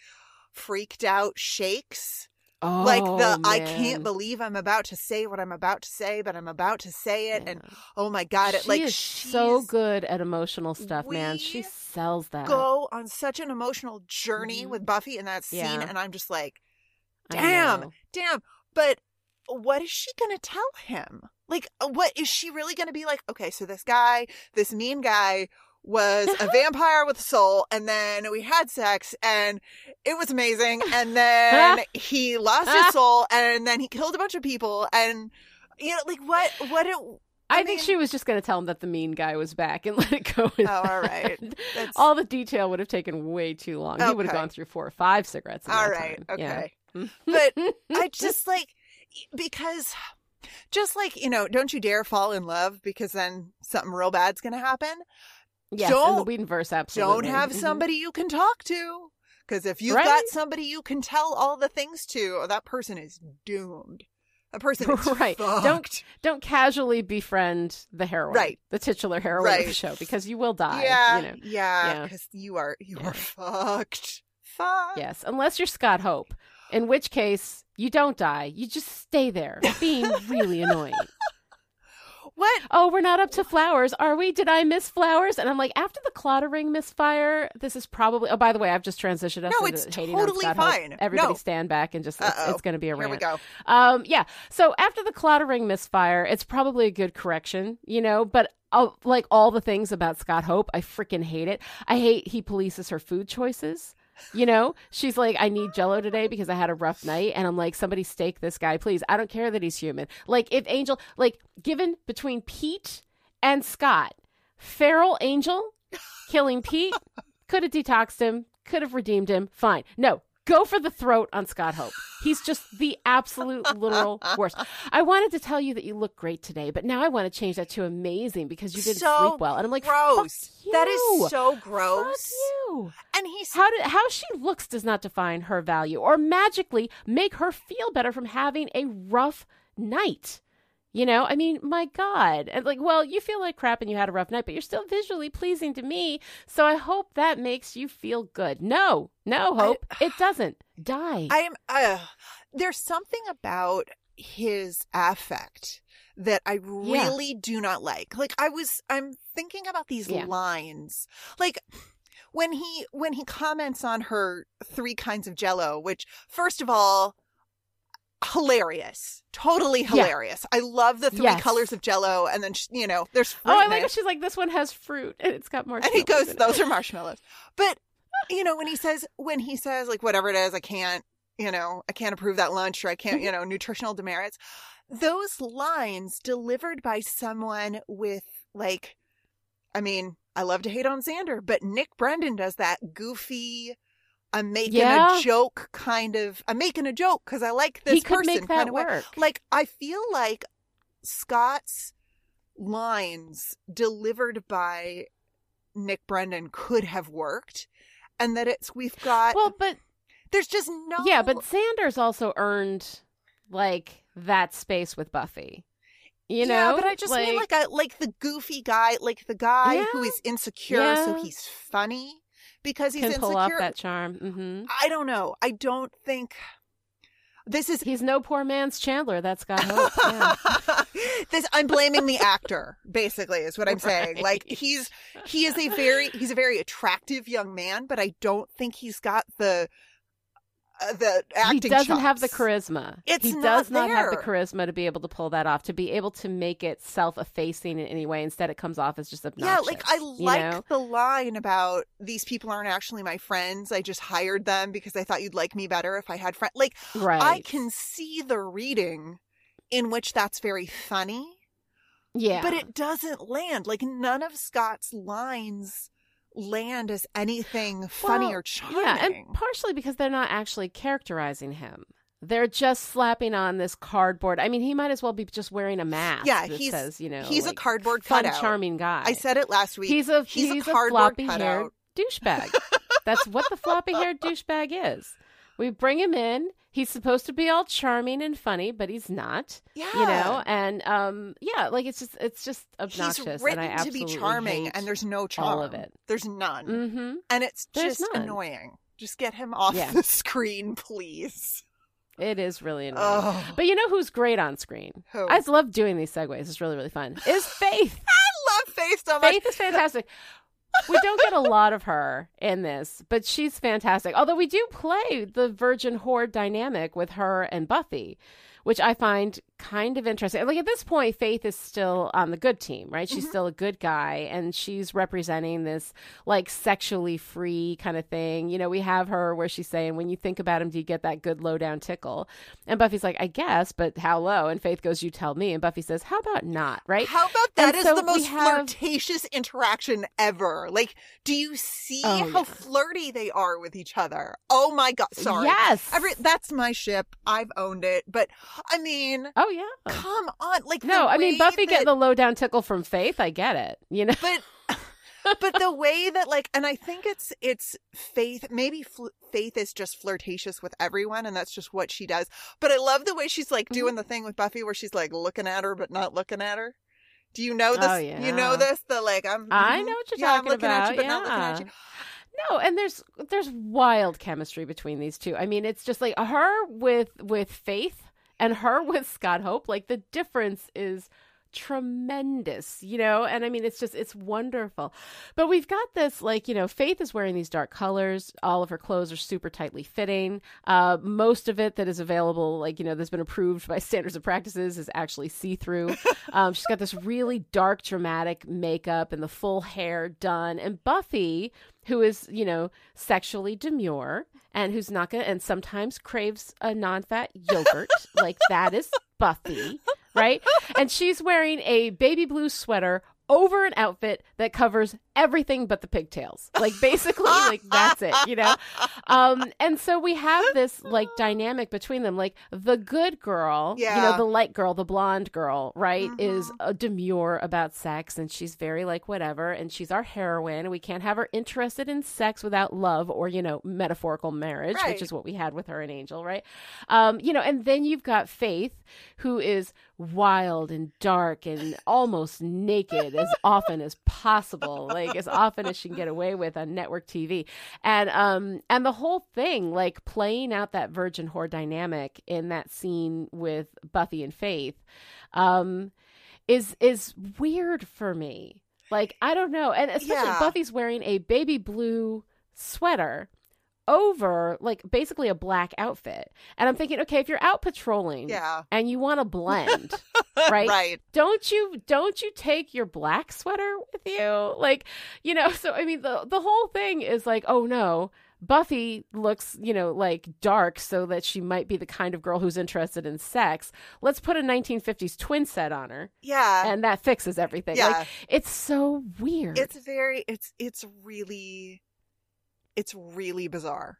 freaked out shakes. Oh, like the, man. I can't believe I'm about to say what I'm about to say, but I'm about to say it. Yeah. And oh my God, it, she like, is so good at emotional stuff, man. She sells that. Go on such an emotional journey with Buffy in that scene. Yeah. And I'm just like, damn. But what is she going to tell him? Like, what is she really going to be like? Okay, so this guy, this mean guy, was a vampire with a soul, and then we had sex, and it was amazing, and then he lost his soul, and then he killed a bunch of people, and, you know, like, what it... I think she was just going to tell him that the mean guy was back and let it go. All right. That's... All the detail would have taken way too long. Okay. He would have gone through 4 or 5 cigarettes. All right. Time. Okay. Yeah. But I just, like, because... Just like, you know, don't you dare fall in love because then something real bad's going to happen. Yes, in the Whedonverse, absolutely. Don't have somebody you can talk to, because if you've got somebody you can tell all the things to, oh, that person is doomed. That person is fucked. Don't casually befriend the heroine, the titular heroine of the show, because you will die. Yeah, you know. Because you are fucked. Yes, unless you're Scott Hope, in which case... You don't die. You just stay there, being really annoying. What? Oh, we're not up to flowers, are we? Did I miss flowers? And I'm like, after the clottering misfire, this is probably... Oh, by the way, I've just transitioned us into hating on Scott Hope. No, it's totally fine. Everybody stand back and just... It's going to be a rant. Here we go. Yeah. So after the clottering misfire, it's probably a good correction, you know, but... like all the things about Scott Hope, I freaking hate it. I hate he polices her food choices. You know, she's like, I need Jell-O today because I had a rough night. And I'm like, somebody stake this guy, please. I don't care that he's human. Like, if Angel, like, given between Pete and Scott, feral Angel killing Pete, could have detoxed him, could have redeemed him. Fine. No. Go for the throat on Scott Hope. He's just the absolute literal worst. I wanted to tell you that you look great today, but now I want to change that to amazing because you didn't sleep well. And I'm like, gross. Fuck you. That is so gross. Fuck you. And he's how she looks does not define her value or magically make her feel better from having a rough night. You know, I mean, my God. And like, well, you feel like crap and you had a rough night, but you're still visually pleasing to me. So I hope that makes you feel good. No, Hope. It doesn't. Die. There's something about his affect that I really do not like. Like, I'm thinking about these lines. Like... When he comments on her 3 kinds of Jell-O, which, first of all, hilarious. Totally hilarious. I love the 3 colors of Jell-O, and then, you know, there's fruit. Oh, I like it. She's like, this one has fruit, and it's got marshmallows. And he goes, those are marshmallows. But, you know, when he says, like, whatever it is, I can't approve that lunch, or I can't, you know, nutritional demerits. Those lines delivered by someone with, like, I mean... I love to hate on Xander, but Nick Brendan does that goofy, I'm making a joke kind of, I'm making a joke because I like this person kind of work. Like, I feel like Scott's lines delivered by Nick Brendan could have worked, and that it's, we've got, well, but there's just no. Yeah, but Xander's also earned, like, that space with Buffy. You know, but I just mean like the goofy guy, like the guy who is insecure, so he's funny because he's insecure. Can pull off that charm. Mm-hmm. I don't know. I don't think this is. He's no poor man's Chandler. That's Scott Hope. I'm blaming the actor. Basically, is what I'm saying. Like he's a very attractive young man, but I don't think he's got the acting. He doesn't have the charisma. He does not have the charisma to be able to pull that off, to be able to make it self-effacing in any way. Instead, it comes off as just obnoxious. Yeah, like I like the line about these people aren't actually my friends. I just hired them because I thought you'd like me better if I had friends. Like I can see the reading in which that's very funny. Yeah, but it doesn't land. Like none of Scott's lines land as anything funny or charming. Yeah, and partially because they're not actually characterizing him. They're just slapping on this cardboard. I mean, he might as well be just wearing a mask. Yeah, he says, you know, he's like, a cardboard cutout. Fun, charming guy. I said it last week. He's a floppy-haired douchebag. That's what the floppy-haired douchebag is. We bring him in. he's supposed to be all charming and funny, but he's not. Yeah, you know, and like it's just obnoxious. He's written and I to be charming, and there's no charm. All of it, there's none, mm-hmm. and it's just annoying. Just get him off the screen, please. It is really annoying. Oh. But you know who's great on screen? Who? I just love doing these segues. It's really, really fun. Is Faith. I love Faith so much. Faith is fantastic. We don't get a lot of her in this, but she's fantastic. Although we do play the virgin whore dynamic with her and Buffy, which I find kind of interesting. Like at this point, Faith is still on the good team, right? She's mm-hmm. still a good guy, and she's representing this like sexually free kind of thing. You know, we have her where she's saying, when you think about him, do you get that good low down tickle? And Buffy's like, I guess, but how low? And Faith goes, you tell me. And Buffy says, how about not, right? How about that is the most flirtatious interaction ever. Like, do you see how flirty they are with each other? Oh my God. Sorry. Yes. That's my ship. I've owned it. But I mean, oh yeah, come on! Like, no, I mean, Buffy getting the low down tickle from Faith. I get it, you know. But the way that, like, and I think it's Faith. Maybe Faith is just flirtatious with everyone, and that's just what she does. But I love the way she's like doing the thing with Buffy, where she's like looking at her but not looking at her. Do you know this? Oh, yeah. You know this? The like, I know what you're talking about. I'm looking at you, but not looking at you. No, and there's wild chemistry between these two. I mean, it's just like her with Faith. And her with Scott Hope, like the difference is tremendous, you know? And I mean, it's wonderful. But we've got this, like, you know, Faith is wearing these dark colors. All of her clothes are super tightly fitting. Most of it that is available, like, you know, that's been approved by standards and practices is actually see-through. She's got this really dark, dramatic makeup and the full hair done. And Buffy, who is, you know, sexually demure and who's not gonna, and sometimes craves a non-fat yogurt, like that is Buffy, right? And she's wearing a baby blue sweater over an outfit that covers everything but the pigtails. Like, basically, like, that's it, you know? And so we have this, like, dynamic between them. Like, the good girl, you know, the light girl, the blonde girl, right, is demure about sex, and she's very, like, whatever, and she's our heroine, and we can't have her interested in sex without love or, you know, metaphorical marriage, which is what we had with her and Angel, right? You know, and then you've got Faith, who is wild and dark and almost naked as often as possible, like as often as she can get away with on network TV, and the whole thing, like playing out that virgin whore dynamic in that scene with Buffy and Faith, is weird for me. Like, I don't know, and especially Buffy's wearing a baby blue sweater over, like, basically a black outfit. And I'm thinking, okay, if you're out patrolling and you want to blend, right? Don't you take your black sweater with you? Like, you know, so I mean, the whole thing is like, oh no, Buffy looks, you know, like dark so that she might be the kind of girl who's interested in sex. Let's put a 1950s twin set on her. Yeah. And that fixes everything. Yeah. Like, it's so weird. It's really bizarre,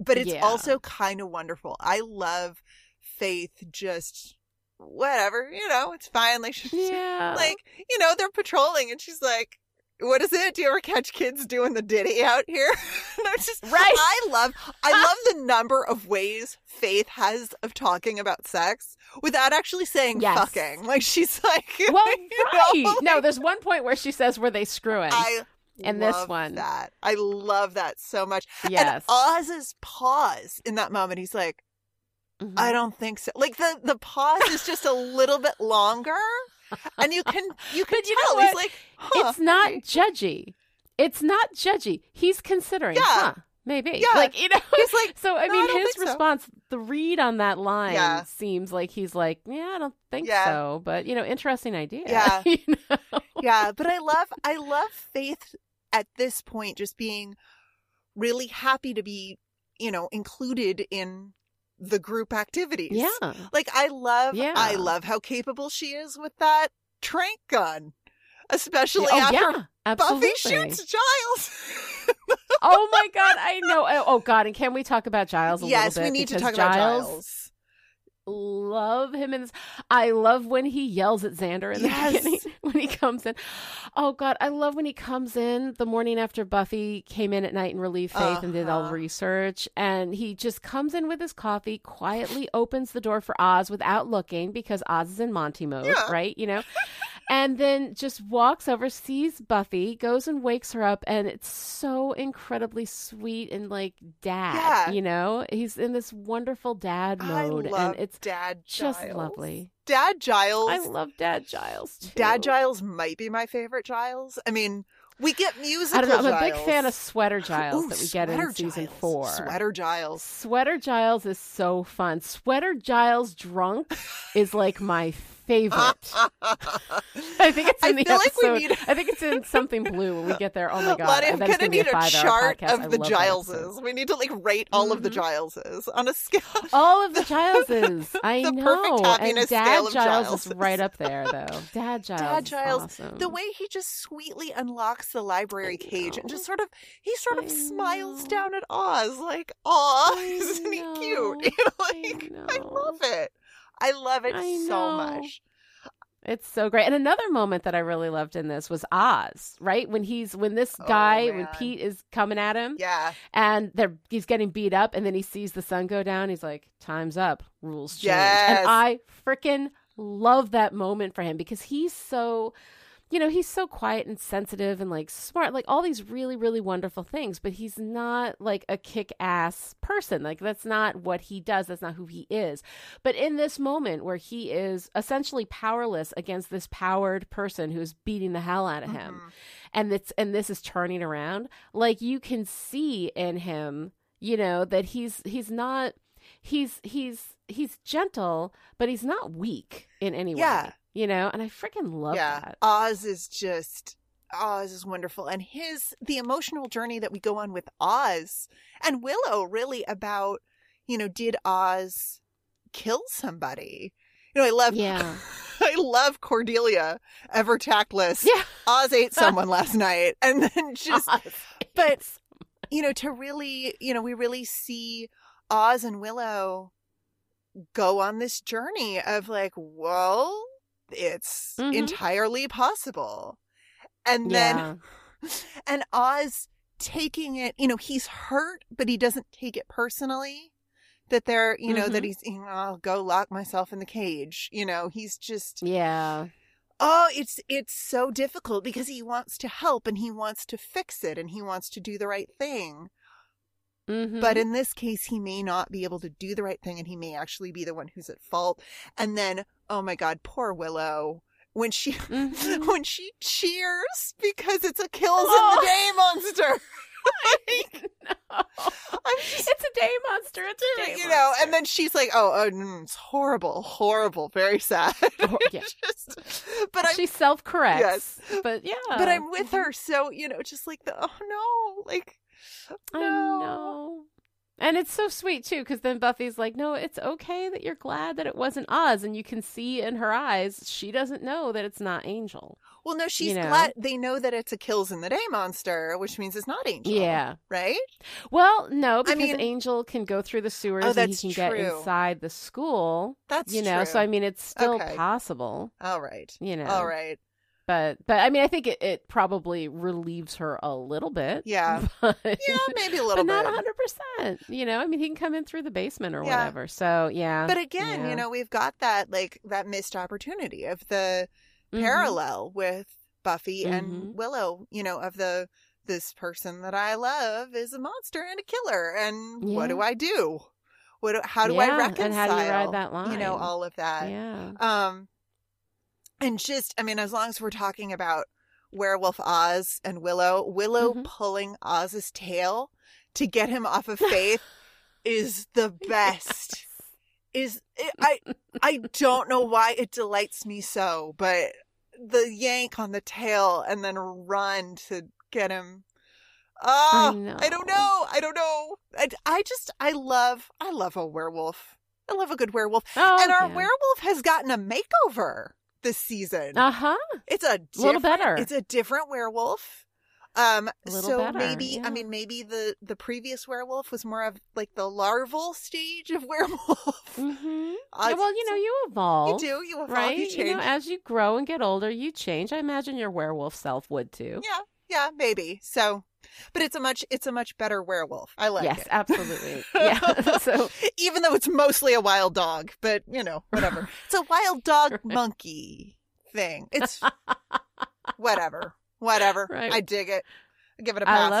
but it's also kind of wonderful. I love Faith, just whatever, you know, it's fine. Like, she's like, you know, they're patrolling and she's like, what is it? Do you ever catch kids doing the ditty out here? And I'm just, I love the number of ways Faith has of talking about sex without actually saying fucking. Like, she's like, well, know? No, there's one point where she says, were they screwing? And love this one. That. I love that so much. Yes. And Oz's pause in that moment, he's like, I don't think so. Like, the pause is just a little bit longer. And you can tell. You know, he's like, it's not judgy. It's not judgy. He's considering, maybe. Yeah. Like, you know, he's like, so I mean, his response, the read on that line seems like he's like, I don't think so. But, you know, interesting idea. Yeah. You know? Yeah. But I love Faith at this point just being really happy to be, you know, included in the group activities. Yeah. Like, I love how capable she is with that trank gun, especially after Buffy shoots Giles. Oh my God, I know. Oh God, and can we talk about Giles a little bit? Yes, we need to talk about Giles. love him in this. I love when he yells at Xander in the beginning when he comes in. Oh God, I love when he comes in the morning after Buffy came in at night and relieved Faith and did all the research, and he just comes in with his coffee, quietly opens the door for Oz without looking because Oz is in Monty mode, right? You know? And then just walks over, sees Buffy, goes and wakes her up, and it's so incredibly sweet and like dad, you know? He's in this wonderful dad mode. I love and it's Dad Giles. Just lovely. Dad Giles. I love Dad Giles too. Dad Giles might be my favorite Giles. I mean, we get musical I don't know, I'm Giles. A big fan of Sweater Giles that we get in season 4. Sweater Giles. Sweater Giles is so fun. Sweater Giles drunk is like my favorite. I think it's in the episode. Like I think it's in Something Blue when we get there. Oh my God. Lonnie, I'm going to need a chart of the Gileses. We need to like rate all of the Gileses on a scale. All of the Gileses. I the know. Perfect happiness and Dad scale Giles of is right up there though. Dad Giles. Dad Giles. Awesome. The way he just sweetly unlocks the library cage and just sort of, he sort of smiles down at Oz like, aw, isn't he cute? You know, like, I love it. I love it so much. It's so great. And another moment that I really loved in this was Oz, right? When he's when this guy, when Pete is coming at him. Yeah. And he's getting beat up and then he sees the sun go down. He's like, time's up. Rules change. Yes. And I freaking love that moment for him because he's so, you know, he's so quiet and sensitive and like smart, like all these really, really wonderful things. But he's not like a kick-ass person. Like that's not what he does. That's not who he is. But in this moment where he is essentially powerless against this powered person who's beating the hell out of him, and this is turning around, like you can see in him, you know, that he's not he's gentle, but he's not weak in any way. You know, and I freaking love that. Oz is wonderful. And the emotional journey that we go on with Oz and Willow really about, you know, did Oz kill somebody? You know, I love Cordelia, ever tactless. Yeah. Oz ate someone last night and then just, but, you know, to really, you know, we really see Oz and Willow go on this journey of like, whoa. It's entirely possible. And then and Oz taking it, you know, he's hurt, but he doesn't take it personally that they're, you know, that he's, you know, I'll go lock myself in the cage. You know, he's just. Yeah. Oh, it's so difficult because he wants to help and he wants to fix it and he wants to do the right thing. But in this case, he may not be able to do the right thing and he may actually be the one who's at fault. And then, oh my God, poor Willow. When she when she cheers because it's a kills in the day monster. It's a day monster. It's a day monster. You know, and then she's like, oh, it's horrible, horrible, very sad. She self-corrects. Yes. But yeah. But I'm with her. So, you know, just like, oh no, like. No. I know. And it's so sweet, too, because then Buffy's like, no, it's okay that you're glad that it wasn't Oz. And you can see in her eyes, she doesn't know that it's not Angel. Well, no, she's glad they know that it's a kills in the day monster, which means it's not Angel. Yeah. Right? Well, no, because Angel can go through the sewers and he can get inside the school. That's true. You know, so I mean, it's still possible. All right. You know. All right. But I mean, I think it probably relieves her a little bit. Yeah. But, yeah, maybe a little but not 100%. You know, I mean, he can come in through the basement or whatever. So, yeah. But again, you know, we've got that, like, that missed opportunity of the parallel with Buffy and Willow, you know, of this person that I love is a monster and a killer. And what do I do? How do I reconcile? And how do you ride that line? You know, all of that. Yeah. And just, I mean, as long as we're talking about Werewolf Oz and Willow pulling Oz's tail to get him off of Faith is the best. I don't know why it delights me so, but the yank on the tail and then run to get him. Oh, I don't know. I love a werewolf. I love a good werewolf. Oh, and our werewolf has gotten a makeover this season. It's a different werewolf. So better, maybe the previous werewolf was more of like the larval stage of werewolf. Mm-hmm. You evolve. You evolve, right? You change. As you grow and get older, you change. I imagine your werewolf self would too. Yeah, maybe. So, but it's a much better werewolf. I like it. Yes, absolutely. Yeah. So even though it's mostly a wild dog, but whatever. It's a wild dog monkey thing. It's whatever. Right. I dig it. I give it a pass.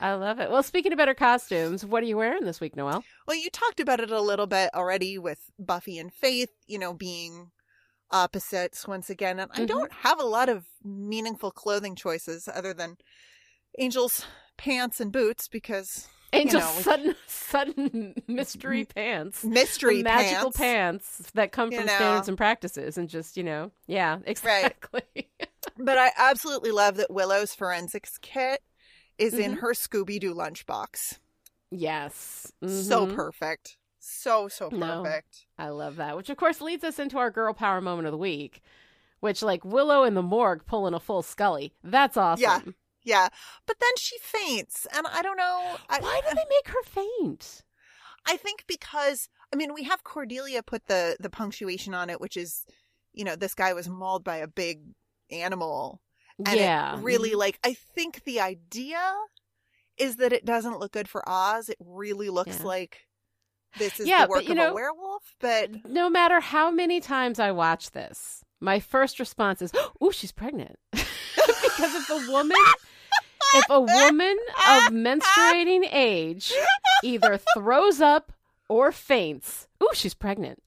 I love it. Well, speaking of better costumes, what are you wearing this week, Noelle? Well, you talked about it a little bit already with Buffy and Faith, being opposites once again. And I don't have a lot of meaningful clothing choices other than Angel's pants and boots because... Angel's sudden mystery pants. Mystery pants. Magical pants that come from standards and practices and just, Yeah, exactly. Right. But I absolutely love that Willow's forensics kit is in her Scooby-Doo lunchbox. Yes. Mm-hmm. So perfect. So perfect. No, I love that. Which, of course, leads us into our girl power moment of the week, which, like, Willow in the morgue pulling a full Scully. That's awesome. Yeah. But then she faints. And I don't know. Why do they make her faint? I think because, we have Cordelia put the punctuation on it, which is, this guy was mauled by a big animal. And it really, I think the idea is that it doesn't look good for Oz. It really looks like this is the work of a werewolf. But no matter how many times I watch this, my first response is, "Ooh, she's pregnant." Because if a woman of menstruating age either throws up or faints, ooh, she's pregnant.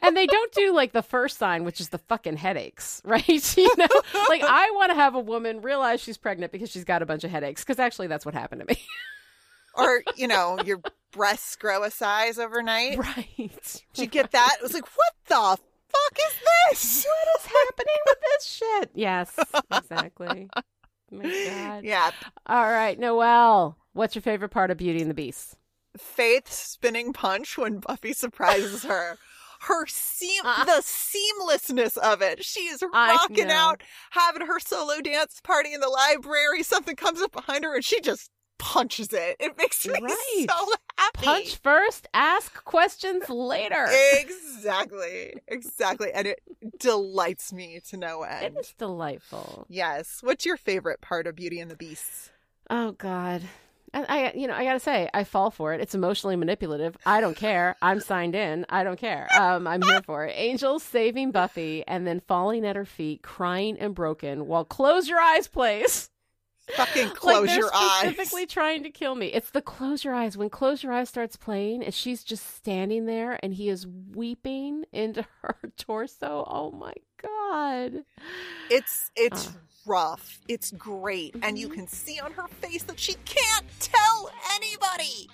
And they don't do like the first sign, which is the fucking headaches, right? Like I want to have a woman realize she's pregnant because she's got a bunch of headaches. Because actually, that's what happened to me. Or, your breasts grow a size overnight. Right. Did you get that? It was like, what the fuck is this? What is happening with this shit? Yes, exactly. Oh my God. Yeah. All right, Noelle, what's your favorite part of Beauty and the Beast? Faith's spinning punch when Buffy surprises her. The seamlessness of it. She is rocking out, having her solo dance party in the library. Something comes up behind her and she just punches it. It makes me so happy. Punch first, ask questions later. Exactly. And it delights me to no end. It is delightful. Yes. What's your favorite part of Beauty and the Beast? Oh, God. I gotta say, I fall for it. It's emotionally manipulative. I don't care. I'm signed in. I don't care. I'm here for it. Angel saving Buffy and then falling at her feet, crying and broken while close your eyes plays. Fucking close your eyes. They're specifically trying to kill me. It's the close your eyes. When close your eyes starts playing and she's just standing there and he is weeping into her torso. Oh my God. It's rough. It's great. And you can see on her face that she can't tell anybody.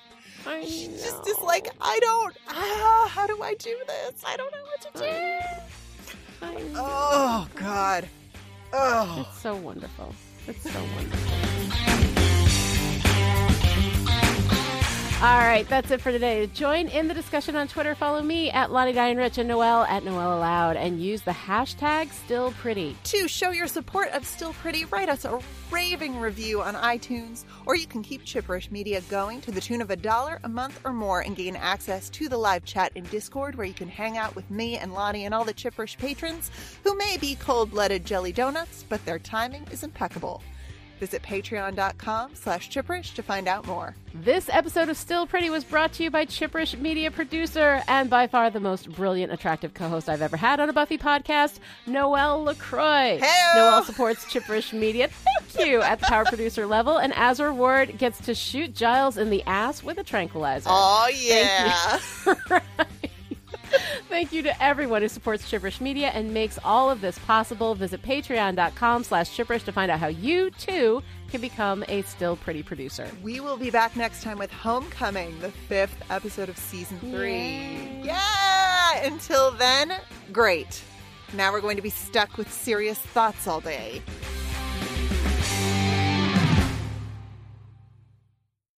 She just is like, how do I do this? I don't know what to do. Oh God. Oh, it's so wonderful. It's so wonderful. All right, that's it for today. Join in the discussion on Twitter. Follow me at Lonnie Diane Rich and Noelle at Noelle Aloud and use the hashtag StillPretty. To show your support of Still Pretty, write us a raving review on iTunes, or you can keep Chipperish Media going to the tune of $1 a month or more and gain access to the live chat in Discord where you can hang out with me and Lonnie and all the Chipperish patrons who may be cold-blooded jelly donuts, but their timing is impeccable. Visit patreon.com/Chipperish to find out more. This episode of Still Pretty was brought to you by Chipperish Media producer and by far the most brilliant, attractive co-host I've ever had on a Buffy podcast, Noelle LaCroix. Hey-o! Noelle supports Chipperish Media, thank you, at the power producer level, and as a reward gets to shoot Giles in the ass with a tranquilizer. Oh, yeah. Thank you to everyone who supports Chipperish Media and makes all of this possible. Visit patreon.com/Chipperish to find out how you, too, can become a Still Pretty producer. We will be back next time with Homecoming, the 5th episode of Season 3. Yay. Yeah! Until then, great. Now we're going to be stuck with serious thoughts all day.